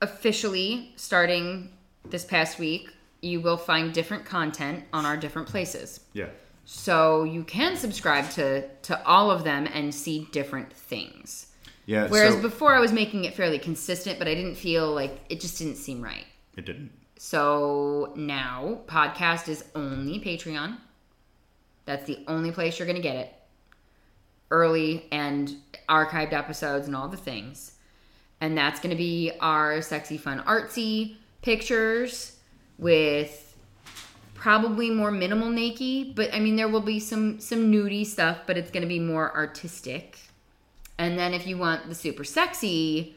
officially, starting this past week, you will find different content on our different places. Yeah. So you can subscribe to, to all of them and see different things. Yeah. Whereas so, before I was making it fairly consistent, but I didn't feel like, it just didn't seem right. It didn't. So now, podcast is only Patreon. That's the only place you're going to get it. Early and archived episodes and all the things. And that's going to be our sexy, fun, artsy pictures with probably more minimal nakey. But, I mean, there will be some, some nudie stuff, but it's going to be more artistic. And then if you want the super sexy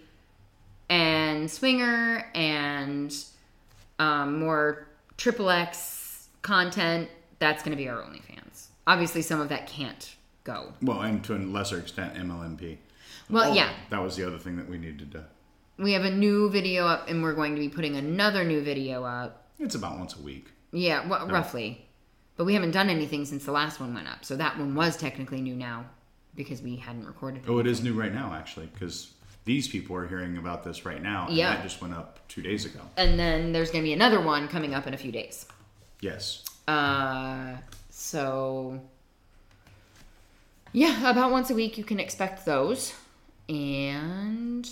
and swinger and um, more triple X content, that's going to be our OnlyFans. Obviously, some of that can't go. Well, and to a lesser extent, M L M P. Well, oh, yeah. That was the other thing that we needed to... We have a new video up, and we're going to be putting another new video up. It's about once a week. Yeah, w- no. roughly. But we haven't done anything since the last one went up, so that one was technically new now, because we hadn't recorded anything. Oh, it is new right now, actually, because these people are hearing about this right now, and yeah. that just went up two days ago. And then there's going to be another one coming up in a few days. Yes. Uh, so... Yeah, about once a week you can expect those. And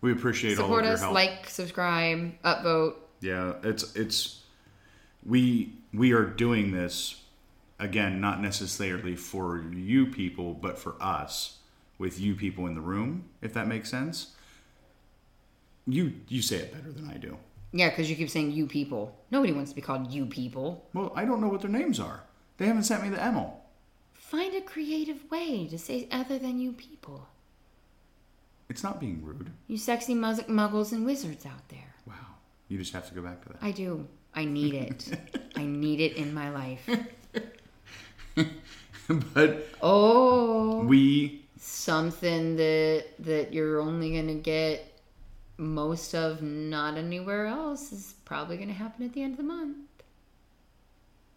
we appreciate support all of your us, help. Like, subscribe, upvote. Yeah, it's it's we we are doing this again, not necessarily for you people, but for us, with you people in the room, if that makes sense. You you say it better than I do. Yeah, because you keep saying you people. Nobody wants to be called you people. Well, I don't know what their names are. They haven't sent me the email. Find a creative way to say other than you people. It's not being rude. You sexy muzz- muggles and wizards out there. Wow. You just have to go back to that. I do. I need it. I need it in my life. But... Oh. We... Something that that you're only going to get most of not anywhere else is probably going to happen at the end of the month.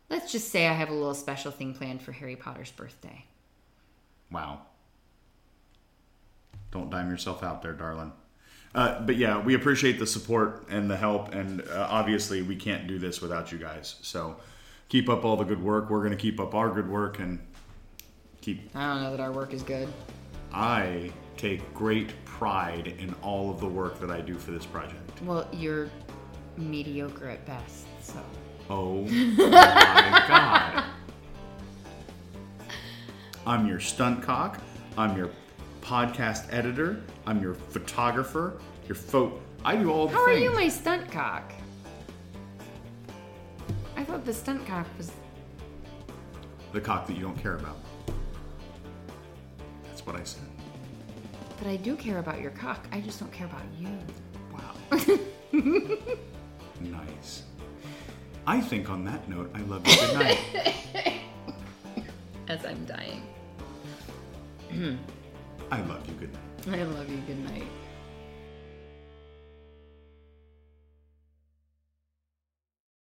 Let's just say I have a little special thing planned for Harry Potter's birthday. Wow. Don't dime yourself out there, darling. Uh, but yeah, we appreciate the support and the help. And uh, obviously, we can't do this without you guys. So keep up all the good work. We're going to keep up our good work and keep... I don't know that our work is good. I take great pride in all of the work that I do for this project. Well, you're mediocre at best, so... Oh my God. I'm your stunt cock. I'm your podcast editor. I'm your photographer. Your fo- I do all the How things. How are you my stunt cock? I thought the stunt cock was... The cock that you don't care about. That's what I said. But I do care about your cock. I just don't care about you. Wow. Nice. I think on that note, I love you. Good night. As I'm dying. I love you. Good night. I love you. Good night.